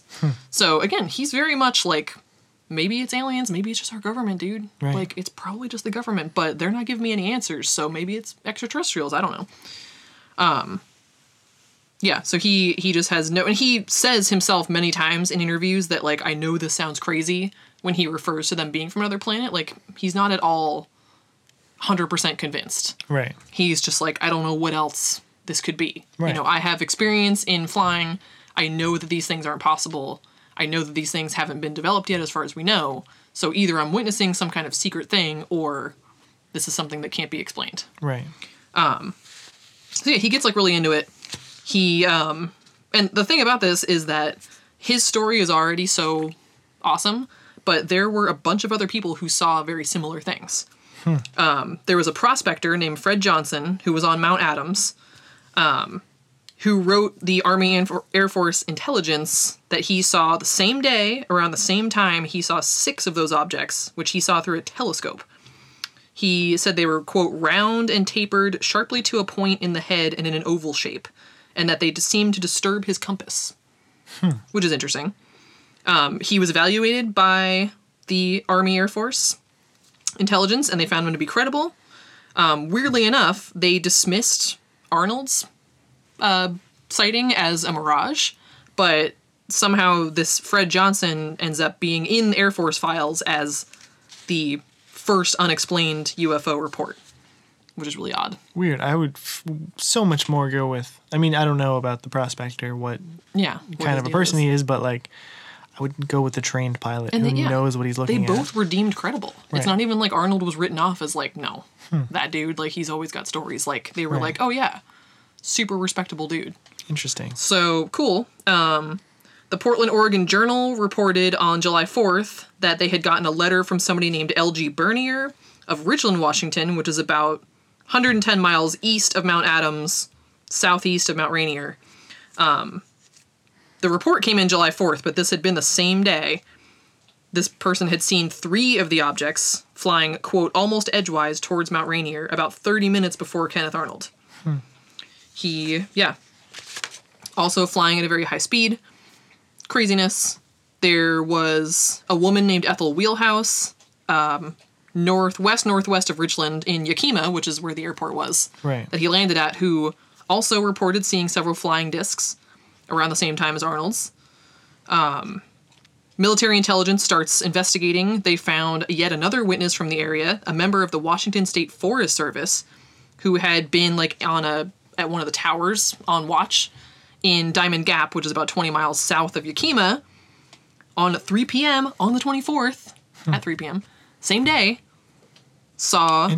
So again, he's very much like, maybe it's aliens, maybe it's just our government, dude. Right. Like, it's probably just the government, but they're not giving me any answers, so maybe it's extraterrestrials, I don't know. Yeah, so he just has no... And he says himself many times in interviews that, like, I know this sounds crazy when he refers to them being from another planet. Like, he's not at all 100% convinced. Right. He's just like, I don't know what else this could be. Right. You know, I have experience in flying. I know that these things aren't possible. I know that these things haven't been developed yet as far as we know. So either I'm witnessing some kind of secret thing, or this is something that can't be explained. Right. So yeah, he gets, like, really into it. He, and the thing about this is that his story is already so awesome, but there were a bunch of other people who saw very similar things. Hmm. There was a prospector named Fred Johnson, who was on Mount Adams, who wrote the Army and Air Force intelligence that he saw the same day, around the same time, he saw 6 of those objects, which he saw through a telescope. He said they were, quote, round and tapered sharply to a point in the head and in an oval shape, and that they seemed to disturb his compass, which is interesting. He was evaluated by the Army Air Force intelligence, and they found him to be credible. Weirdly enough, they dismissed Arnold's sighting as a mirage, but somehow this Fred Johnson ends up being in the Air Force files as the first unexplained UFO report, which is really odd. Weird. I would so much more go with... I mean, I don't know about the prospector, what kind of a person he is, but like... I would go with the trained pilot who knows what he's looking at. They both were deemed credible. Right. It's not even like Arnold was written off as like, no, that dude, like he's always got stories. Like they were like, oh yeah, super respectable dude. Interesting. So cool. The Portland, Oregon Journal reported on July 4th that they had gotten a letter from somebody named L.G. Bernier of Richland, Washington, which is about 110 miles east of Mount Adams, southeast of Mount Rainier. The report came in July 4th, but this had been the same day. This person had seen three of the objects flying, quote, almost edgewise towards Mount Rainier about 30 minutes before Kenneth Arnold. He, also flying at a very high speed. Craziness. There was a woman named Ethel Wheelhouse, northwest of Richland in Yakima, which is where the airport was, that he landed at, who also reported seeing several flying discs around the same time as Arnold's. Military intelligence starts investigating. They found yet another witness from the area, a member of the Washington State Forest Service, who had been like at one of the towers on watch in Diamond Gap, which is about 20 miles south of Yakima, on 3 p.m. on the 24th, at 3 p.m., same day, saw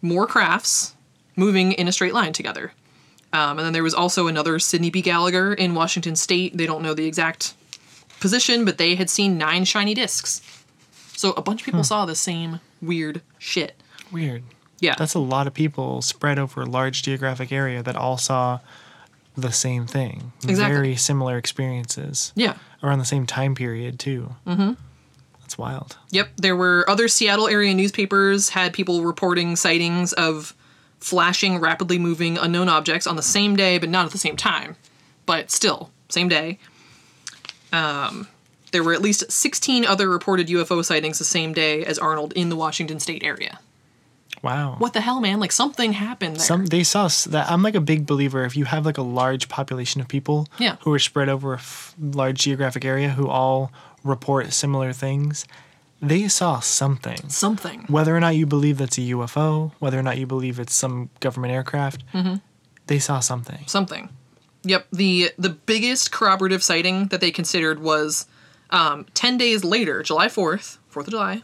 more crafts moving in a straight line together. And then there was also another Sydney B Gallagher in Washington State. They don't know the exact position, but they had seen 9 shiny discs. So a bunch of people saw the same weird shit. Weird. Yeah. That's a lot of people spread over a large geographic area that all saw the same thing. Exactly. Very similar experiences. Yeah. Around the same time period, too. Mm-hmm. That's wild. Yep. There were other Seattle area newspapers had people reporting sightings of flashing, rapidly moving unknown objects on the same day, but not at the same time. But still, same day. There were at least 16 other reported UFO sightings the same day as Arnold in the Washington State area. Wow. What the hell, man? Like, something happened there. They saw that. I'm like a big believer. If you have like a large population of people who are spread over a large geographic area who all report similar things... They saw something. Something. Whether or not you believe that's a UFO, whether or not you believe it's some government aircraft, they saw something. Something. Yep. The biggest corroborative sighting that they considered was 10 days later, July 4th, 4th of July,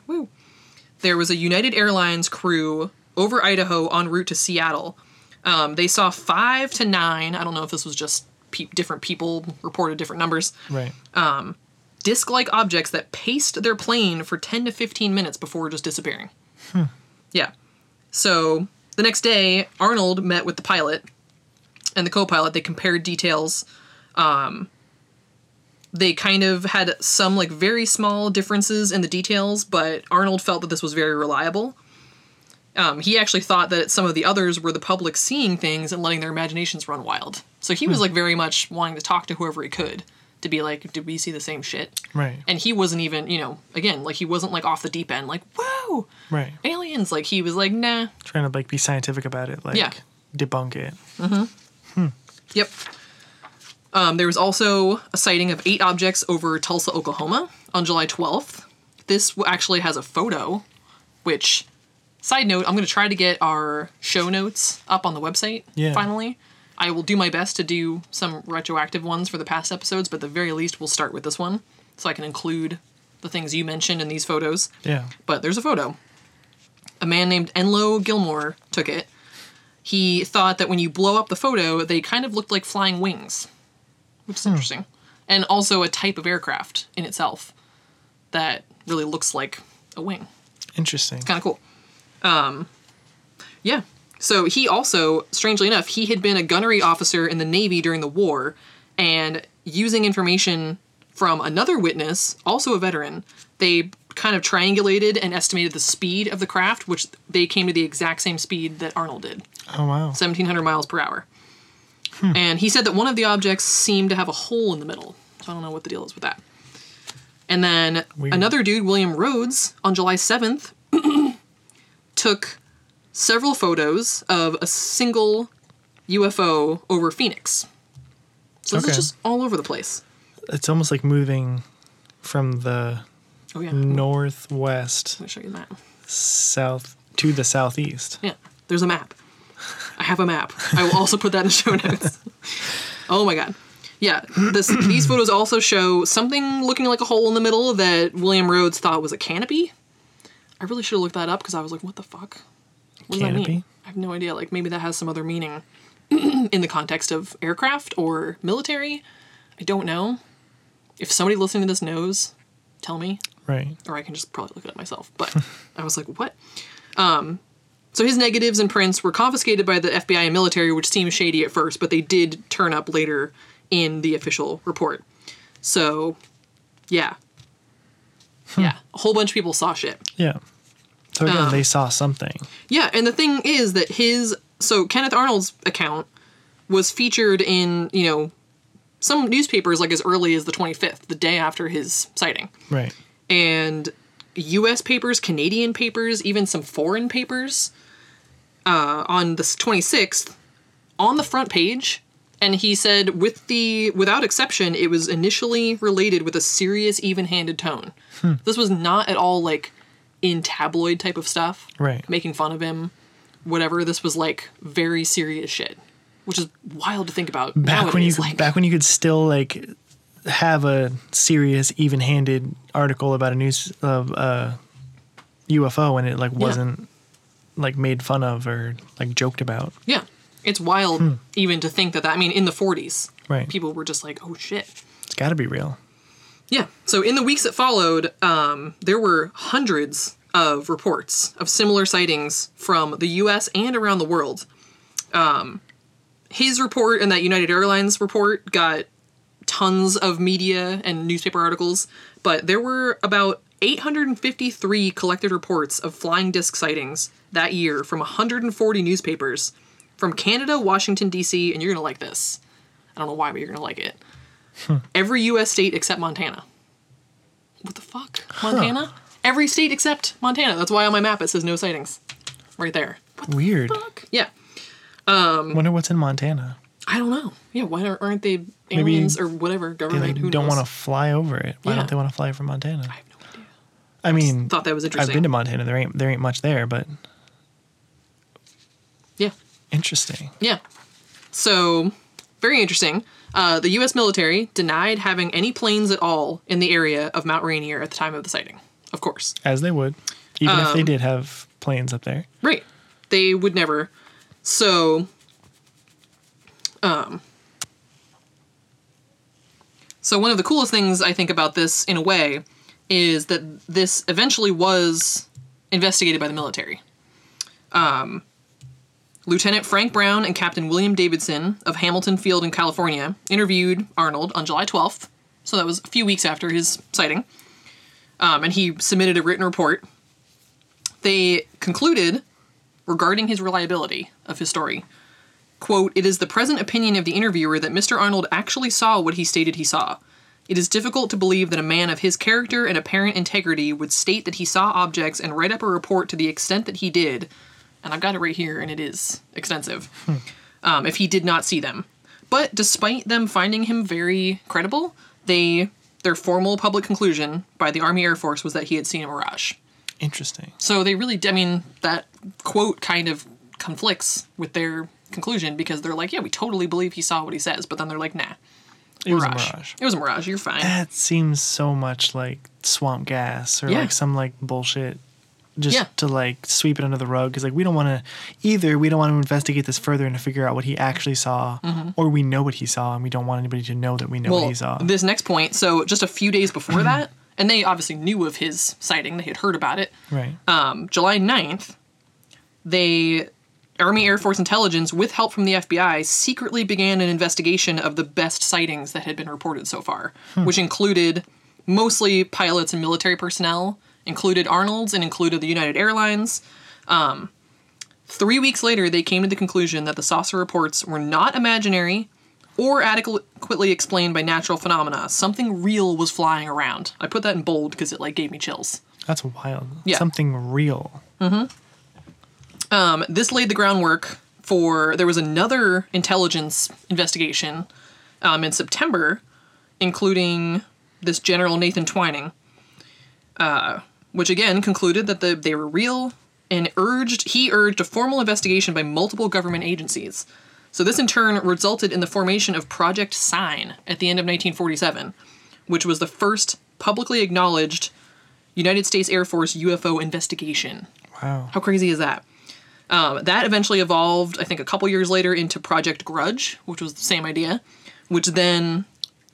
there was a United Airlines crew over Idaho en route to Seattle. They saw 5 to 9, I don't know if this was just different people reported different numbers. Right. Disc-like objects that paced their plane for 10 to 15 minutes before just disappearing. Yeah. So the next day, Arnold met with the pilot and the co-pilot. They compared details. They kind of had some like very small differences in the details, but Arnold felt that this was very reliable. He actually thought that some of the others were the public seeing things and letting their imaginations run wild. So he was like very much wanting to talk to whoever he could. To be like, did we see the same shit? Right. And he wasn't even, again, like he wasn't like off the deep end, like, whoa! Right. Aliens! Like he was like, nah. Trying to like be scientific about it, like debunk it. Yep. There was also a sighting of 8 objects over Tulsa, Oklahoma on July 12th. This actually has a photo, which, side note, I'm going to try to get our show notes up on the website finally. I will do my best to do some retroactive ones for the past episodes, but at the very least we'll start with this one so I can include the things you mentioned in these photos. Yeah. But there's a photo. A man named Enlo Gilmore took it. He thought that when you blow up the photo, they kind of looked like flying wings, which is interesting. And also a type of aircraft in itself that really looks like a wing. Interesting. It's kind of cool. Yeah. So he also, strangely enough, he had been a gunnery officer in the Navy during the war, and using information from another witness, also a veteran, they kind of triangulated and estimated the speed of the craft, which they came to the exact same speed that Arnold did. Oh, wow. 1,700 miles per hour. And he said that one of the objects seemed to have a hole in the middle. So I don't know what the deal is with that. And then another dude, William Rhodes, on July 7th, took several photos of a single UFO over Phoenix. So this is just all over the place. It's almost like moving from the northwest. Let me show you that. south to the southeast. Yeah, there's a map. I have a map. I will also put that in show notes. Oh my god. Yeah, these photos also show something looking like a hole in the middle that William Rhodes thought was a canopy. I really should have looked that up because I was like, what the fuck? What canopy? Does that mean? I have no idea. Like, maybe that has some other meaning in the context of aircraft or military. I don't know. If somebody listening to this knows, tell me. Right. Or I can just probably look it up myself. But I was like, what? So his negatives and prints were confiscated by the FBI and military, which seemed shady at first, but they did turn up later in the official report. So, yeah. Yeah. A whole bunch of people saw shit. Yeah. So again, they saw something. Yeah, and the thing is that Kenneth Arnold's account was featured in, some newspapers like as early as the 25th, the day after his sighting. Right. And U.S. papers, Canadian papers, even some foreign papers on the 26th, on the front page. And he said, without exception, it was initially related with a serious, even-handed tone. This was not at all, in tabloid type of stuff. Right. Making fun of him, whatever. This was, very serious shit, which is wild to think about. Back when you could still, have a serious, even-handed article about a news of UFO and it, wasn't, made fun of or, joked about. Yeah. It's wild even to think that, in the 40s, right. People were just like, oh, shit. It's got to be real. Yeah. So in the weeks that followed, there were hundreds of reports of similar sightings from the U.S. and around the world. His report and that United Airlines report got tons of media and newspaper articles, but there were about 853 collected reports of flying disc sightings that year from 140 newspapers from Canada, Washington, D.C., and you're going to like this. I don't know why, but you're going to like it. Every U.S. state except Montana. What the fuck? Montana? Huh. Every state except Montana. That's why on my map it says no sightings. Right there. What the Weird. Fuck? Yeah. Wonder what's in Montana. I don't know. Yeah, why aren't they aliens or whatever? Government, who knows? They don't want to fly over it. Why don't they want to fly from Montana? I have no idea. I thought that was interesting. I've been to Montana. There ain't much there, but... Yeah. Interesting. Yeah. So, very interesting. The U.S. military denied having any planes at all in the area of Mount Rainier at the time of the sighting, of course. As they would, even if they did have planes up there. Right. They would never. So, one of the coolest things I think about this, in a way, is that this eventually was investigated by the military. Lieutenant Frank Brown and Captain William Davidson of Hamilton Field in California interviewed Arnold on July 12th, so that was a few weeks after his sighting, and he submitted a written report. They concluded, regarding his reliability of his story, quote, "It is the present opinion of the interviewer that Mr. Arnold actually saw what he stated he saw. It is difficult to believe that a man of his character and apparent integrity would state that he saw objects and write up a report to the extent that he did," and I've got it right here, and it is extensive, if he did not see them. But despite them finding him very credible, their formal public conclusion by the Army Air Force was that he had seen a mirage. Interesting. So they really, that quote kind of conflicts with their conclusion, because they're like, yeah, we totally believe he saw what he says, but then they're like, nah. It was a mirage, you're fine. That seems so much like swamp gas or some bullshit. Just to sweep it under the rug, because we don't want to investigate this further and to figure out what he actually saw, or we know what he saw and we don't want anybody to know that we know what he saw. This next point, so just a few days before that, and they obviously knew of his sighting, they had heard about it. Right. July 9th, Army Air Force Intelligence, with help from the FBI, secretly began an investigation of the best sightings that had been reported so far, which included mostly pilots and military personnel. Included Arnold's and included the United Airlines. 3 weeks later, they came to the conclusion that the saucer reports were not imaginary or adequately explained by natural phenomena. Something real was flying around. I put that in bold because it gave me chills. That's wild. Yeah. Something real. Mm-hmm. This laid the groundwork for... There was another intelligence investigation in September, including this General Nathan Twining. which again concluded that they were real and he urged a formal investigation by multiple government agencies. So this in turn resulted in the formation of Project Sign at the end of 1947, which was the first publicly acknowledged United States Air Force UFO investigation. Wow. How crazy is that? That eventually evolved, I think, a couple years later into Project Grudge, which was the same idea, which then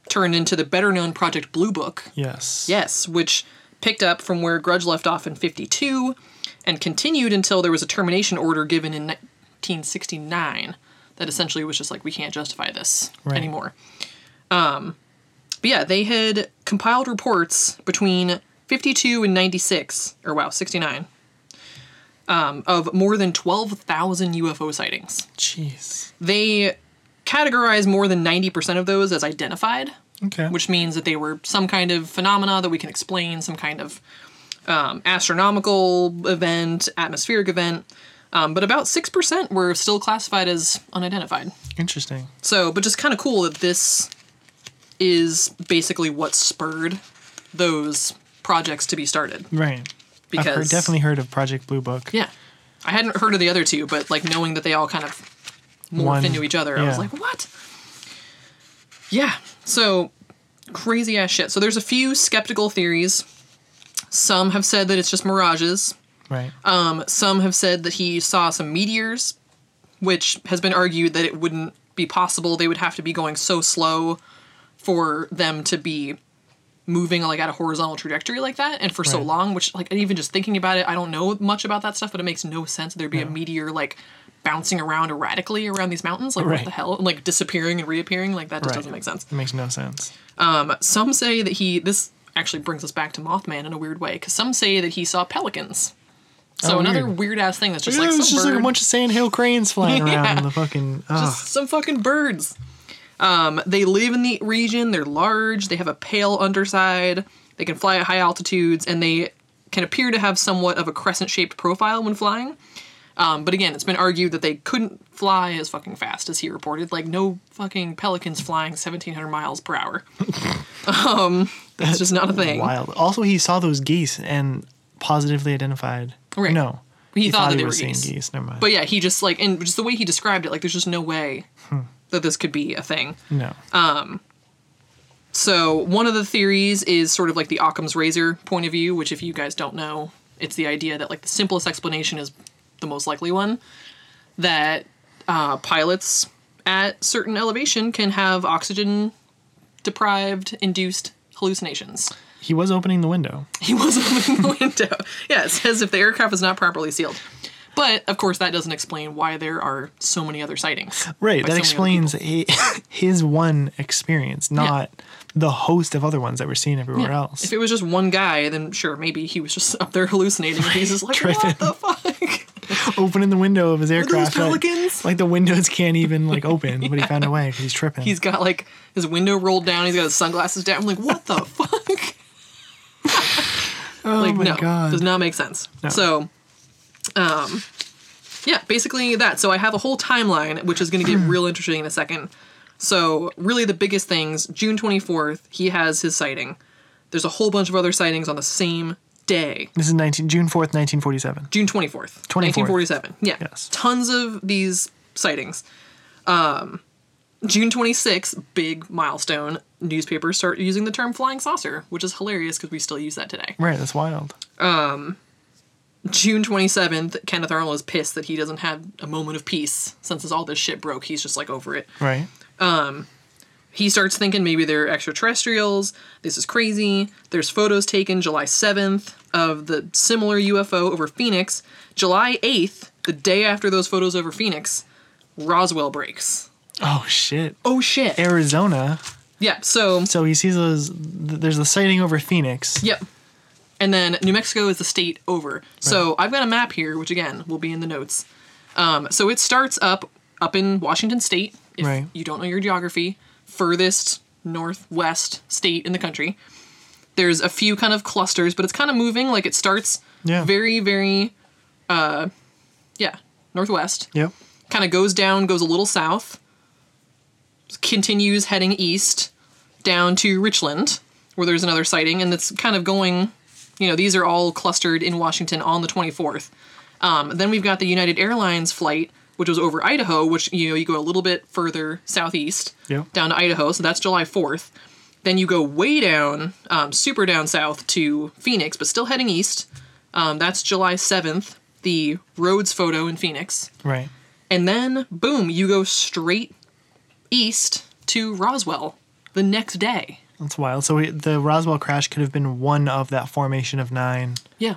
turned into the better-known Project Blue Book. Yes. Yes, which picked up from where Grudge left off in 1952 and continued until there was a termination order given in 1969 that essentially was just like, we can't justify this anymore. But yeah, they had compiled reports between 1952 and 1969, of more than 12,000 UFO sightings. Jeez. They categorize more than 90% of those as identified. Okay. Which means that they were some kind of phenomena that we can explain, some kind of astronomical event, atmospheric event. But about 6% were still classified as unidentified. Interesting. So, but just kind of cool that this is basically what spurred those projects to be started. Right. Because I've definitely heard of Project Blue Book. Yeah. I hadn't heard of the other two, but like knowing that they all kind of morphed into each other, yeah. I was like, what? Yeah. So, crazy ass shit. So there's a few skeptical theories. Some have said that it's just mirages. Right. Some have said that he saw some meteors, which has been argued that it wouldn't be possible. They would have to be going so slow for them to be moving like at a horizontal trajectory like that, and for so long, which like even just thinking about it, I don't know much about that stuff, but it makes no sense there'd be a meteor like bouncing around erratically around these mountains. Like what the hell? And like disappearing and reappearing, like that just doesn't make sense. It makes no sense. Some say that this actually brings us back to Mothman in a weird way, because some say that he saw pelicans. So another weird ass thing that's just like some it's just bird. Like a bunch of sandhill cranes flying around in the fucking just some fucking birds. They live in the region, they're large, they have a pale underside, they can fly at high altitudes, and they can appear to have somewhat of a crescent-shaped profile when flying. But again, it's been argued that they couldn't fly as fucking fast as he reported. Like, no fucking pelicans flying 1,700 miles per hour. That's just not a thing. Wild. Also, he saw those geese and positively identified. Right. No. He thought that they were geese. Never mind. But yeah, he just like, and just the way he described it, like, there's just no way that this could be a thing. No. So one of the theories is sort of like the Occam's razor point of view, which if you guys don't know, it's the idea that like the simplest explanation is the most likely one, that pilots at certain elevation can have oxygen-deprived induced hallucinations. He was opening the window. Yeah, it says if the aircraft is not properly sealed. But, of course, that doesn't explain why there are so many other sightings. Right, that explains his one experience, not the host of other ones that were seen everywhere else. If it was just one guy, then sure, maybe he was just up there hallucinating. And he's just like, what the fuck? Opening the window of his aircraft. Are those pelicans? Like the windows can't even like open, but he found a way because he's tripping. He's got like his window rolled down. He's got his sunglasses down. I'm like, what the fuck? Oh, like, my God. Does not make sense. No. So... yeah, basically that. So I have a whole timeline, which is going to get real interesting in a second. So really the biggest things, June 24th, he has his sighting. There's a whole bunch of other sightings on the same day. This is June 4th, 1947. June 24th. 1947. Yeah. Yes. Tons of these sightings. June 26th, big milestone. Newspapers start using the term flying saucer, which is hilarious because we still use that today. Right. That's wild. June 27th, Kenneth Arnold is pissed that he doesn't have a moment of peace. Since all this shit broke, he's just, like, over it. Right. He starts thinking maybe they're extraterrestrials. This is crazy. There's photos taken July 7th of the similar UFO over Phoenix. July 8th, the day after those photos over Phoenix, Roswell breaks. Oh, shit. Oh, shit. Arizona. Yeah, so... So he sees those... There's the sighting over Phoenix. Yep. And then New Mexico is the state over. Right. So I've got a map here, which, again, will be in the notes. So it starts up in Washington State, if you don't know your geography, furthest northwest state in the country. There's a few kind of clusters, but it's kind of moving. Like, it starts very, very, northwest. Yep. Kind of goes down, goes a little south, continues heading east down to Richland, where there's another sighting, and it's kind of going... You know, these are all clustered in Washington on the 24th. Then we've got the United Airlines flight, which was over Idaho, which, you know, you go a little bit further southeast, down to Idaho. So that's July 4th. Then you go way down, super down south to Phoenix, but still heading east. That's July 7th, the Rhodes photo in Phoenix. Right. And then, boom, you go straight east to Roswell the next day. That's wild. So the Roswell crash could have been one of that formation of nine. Yeah,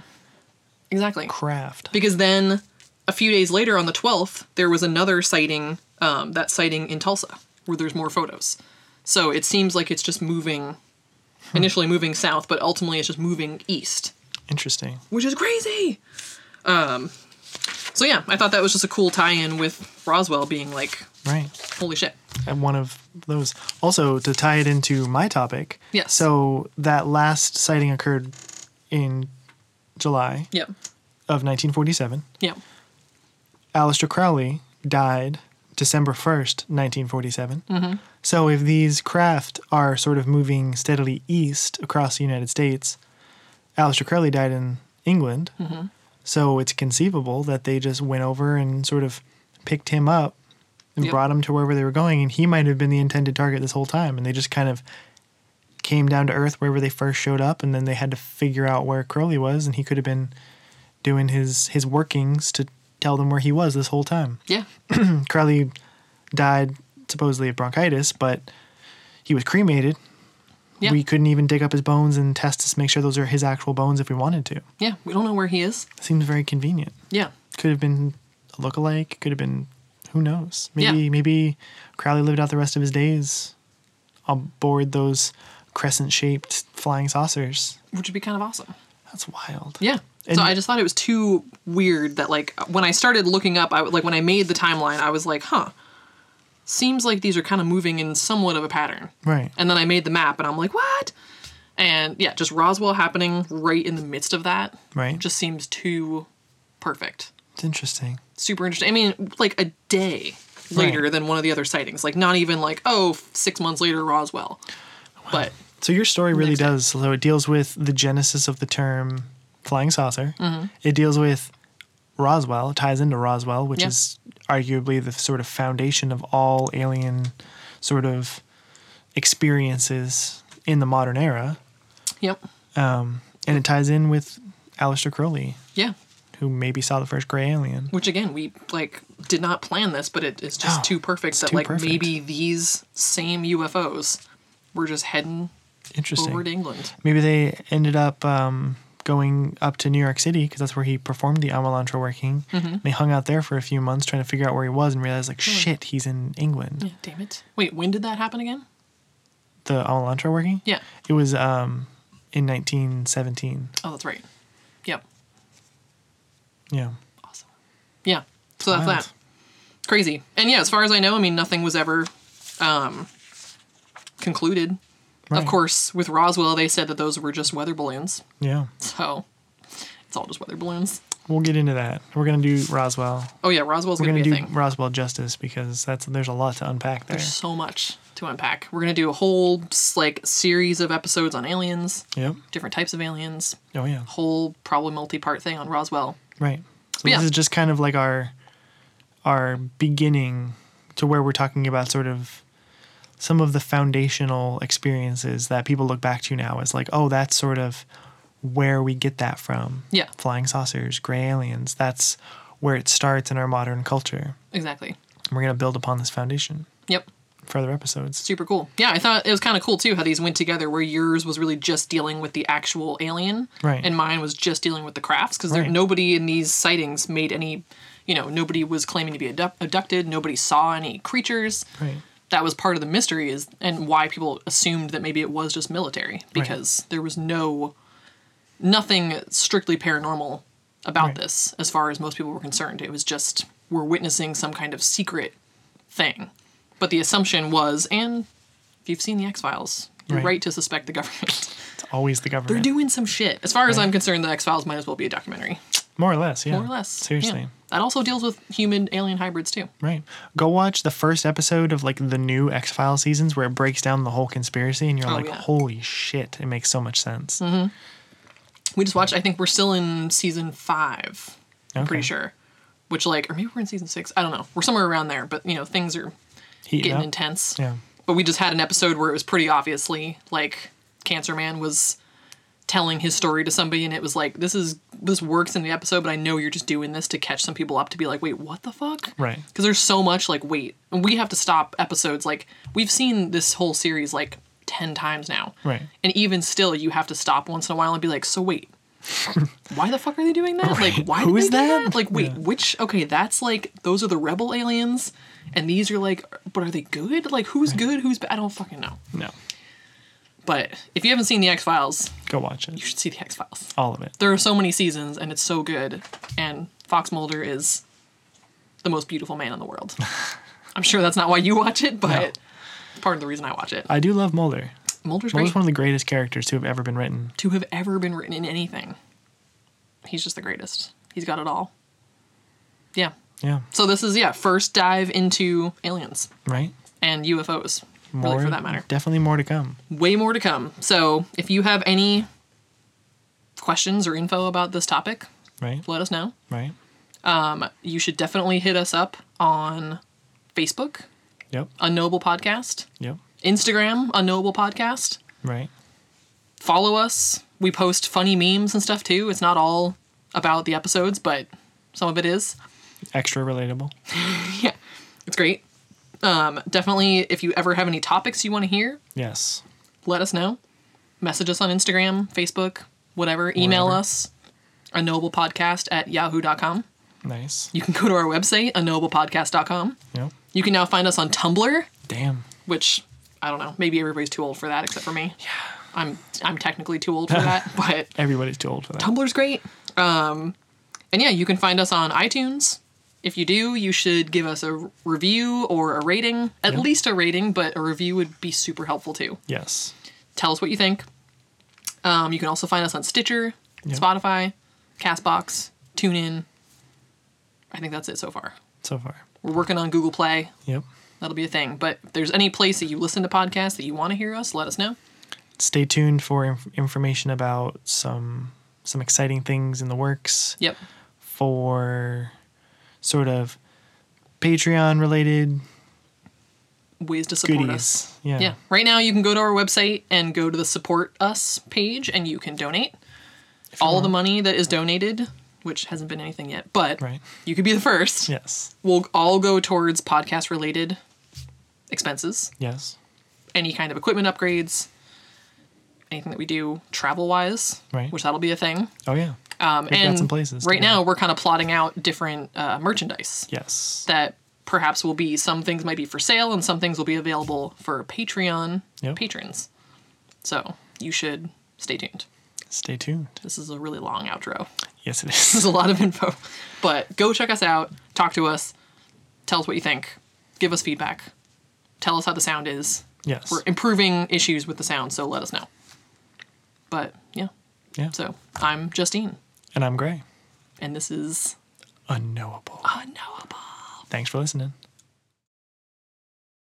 exactly. Craft. Because then a few days later on the 12th, there was another sighting, that sighting in Tulsa, where there's more photos. So it seems like it's just moving, initially moving south, but ultimately it's just moving east. Interesting. Which is crazy. So yeah, I thought that was just a cool tie-in with Roswell being like, right, holy shit. And one of those. Also, to tie it into my topic. Yes. So that last sighting occurred in July of 1947. Yeah. Aleister Crowley died December 1st, 1947. Mm-hmm. So if these craft are sort of moving steadily east across the United States, Aleister Crowley died in England. Mm-hmm. So it's conceivable that they just went over and sort of picked him up and brought him to wherever they were going, and he might have been the intended target this whole time, and they just kind of came down to earth wherever they first showed up, and then they had to figure out where Crowley was, and he could have been doing his workings to tell them where he was this whole time. Yeah. Crowley died supposedly of bronchitis, but he was cremated. Yeah. We couldn't even dig up his bones and test to make sure those are his actual bones if we wanted to. Yeah, we don't know where he is. Seems very convenient. Yeah. Could have been a lookalike, could have been, who knows? Maybe Crowley lived out the rest of his days aboard those crescent-shaped flying saucers. Which would be kind of awesome. That's wild. Yeah. And so I just thought it was too weird that, like, when I started looking up, when I made the timeline, I was like, huh. Seems like these are kind of moving in somewhat of a pattern. Right. And then I made the map, and I'm like, what? And, yeah, just Roswell happening right in the midst of that. Right. Just seems too perfect. It's interesting. Super interesting. I mean, like a day later than one of the other sightings. Like, not even like, 6 months later, Roswell. Wow. But so your story really does. So it deals with the genesis of the term flying saucer. Mm-hmm. It deals with Roswell, ties into Roswell, which is arguably the sort of foundation of all alien sort of experiences in the modern era. Yep. And it ties in with Aleister Crowley. Yeah. Who maybe saw the first gray alien. Which, again, we, like, did not plan this, but it's just too perfect that, like, perfect. Maybe these same UFOs were just heading over to England. Maybe they ended up going up to New York City, because that's where he performed the Amalantrah Working. Mm-hmm. And they hung out there for a few months trying to figure out where he was and realized, like, shit, he's in England. Yeah, damn it. Wait, when did that happen again? The Amalantrah Working? Yeah. It was in 1917. Oh, that's right. Yep. Yeah. Awesome. Yeah. So that's that. Crazy. And, yeah, as far as I know, I mean, nothing was ever concluded. Right. Of course, with Roswell, they said that those were just weather balloons. Yeah. So, it's all just weather balloons. We'll get into that. We're going to do Roswell. Oh, yeah, Roswell's going to be a thing. We're going to do Roswell justice, because there's a lot to unpack there. There's so much to unpack. We're going to do a whole, like, series of episodes on aliens. Yep. Different types of aliens. Oh, yeah. Whole, probably multi-part thing on Roswell. Right. So this is just kind of like our beginning to where we're talking about sort of some of the foundational experiences that people look back to now as like, oh, that's sort of where we get that from. Yeah. Flying saucers, gray aliens. That's where it starts in our modern culture. Exactly. And we're going to build upon this foundation. Yep. Further episodes. Super cool. Yeah, I thought it was kind of cool, too, how these went together, where yours was really just dealing with the actual alien. Right. And mine was just dealing with the crafts, because nobody in these sightings made any, you know, nobody was claiming to be abducted. Nobody saw any creatures. Right. That was part of the mystery and why people assumed that maybe it was just military, because there was nothing strictly paranormal about this as far as most people were concerned. It was just, we're witnessing some kind of secret thing. But the assumption was, and if you've seen the X-Files, you're right to suspect the government. It's always the government. They're doing some shit. As far as I'm concerned, the X-Files might as well be a documentary. More or less, yeah. More or less. Seriously. Yeah. That also deals with human-alien hybrids, too. Right. Go watch the first episode of, like, the new X-Files seasons where it breaks down the whole conspiracy, and you're holy shit, it makes so much sense. Mm-hmm. we just watched, I think we're still in season 5. I'm pretty sure. Which, like, or maybe we're in season 6. I don't know. We're somewhere around there, but, you know, things are getting intense. Yeah. But we just had an episode where it was pretty obviously, like, Cancer Man was telling his story to somebody, and it was like, this works in the episode, but I know you're just doing this to catch some people up to be like, wait, what the fuck? Right. Because there's so much, like, wait. And we have to stop episodes. Like, we've seen this whole series, like, 10 times now. Right. And even still, you have to stop once in a while and be like, so wait. Why the fuck are they doing that? Right. Like, why who is that? Like, wait, which? Okay, that's like, those are the rebel aliens, and these are like, but are they good? Like, who's good? Who's bad? I don't fucking know. No. But if you haven't seen The X-Files, go watch it. You should see The X-Files. All of it. There are so many seasons, and it's so good. And Fox Mulder is the most beautiful man in the world. I'm sure that's not why you watch it, but it's part of the reason I watch it. I do love Mulder. Mulder's one of the greatest characters to have ever been written. To have ever been written in anything. He's just the greatest. He's got it all. Yeah. Yeah. So this is, first dive into aliens. Right. And UFOs. More, really, for that matter. Definitely more to come. Way more to come. So if you have any questions or info about this topic, let us know. Right. You should definitely hit us up on Facebook. Yep. Unknowable Podcast. Yep. Instagram, Unknowable Podcast. Right. Follow us. We post funny memes and stuff, too. It's not all about the episodes, but some of it is. Extra relatable. Yeah. It's great. Definitely, if you ever have any topics you want to hear, yes, let us know. Message us on Instagram, Facebook, whatever. Email us, unknowablepodcast@yahoo.com. Nice. You can go to our website, unknowablepodcast.com. Yep. You can now find us on Tumblr. Damn. Which, I don't know, maybe everybody's too old for that except for me. Yeah. I'm technically too old for that, but... Everybody's too old for that. Tumblr's great. And you can find us on iTunes. If you do, you should give us a review or a rating. At least a rating, but a review would be super helpful, too. Yes. Tell us what you think. You can also find us on Stitcher, Spotify, CastBox, TuneIn. I think that's it so far. We're working on Google Play. Yep. That'll be a thing. But if there's any place that you listen to podcasts that you want to hear us, let us know. Stay tuned for information about some exciting things in the works. Yep. For sort of Patreon-related ways to support us. Yeah. Right now you can go to our website and go to the Support Us page, and you can donate. All the money that is donated, which hasn't been anything yet, but you could be the first. Yes. We'll all go towards podcast-related expenses. Yes. Any kind of equipment upgrades, anything that we do travel-wise, which that'll be a thing. Oh, yeah. And some places right now we're kind of plotting out different merchandise. Yes. That perhaps will be, some things might be for sale and some things will be available for Patreon patrons. So you should stay tuned. Stay tuned. This is a really long outro. Yes, it is. There's a lot of info. But go check us out. Talk to us. Tell us what you think. Give us feedback. Tell us how the sound is. Yes. We're improving issues with the sound, so let us know. But, yeah. So, I'm Justine. And I'm Gray. And this is... Unknowable. Thanks for listening.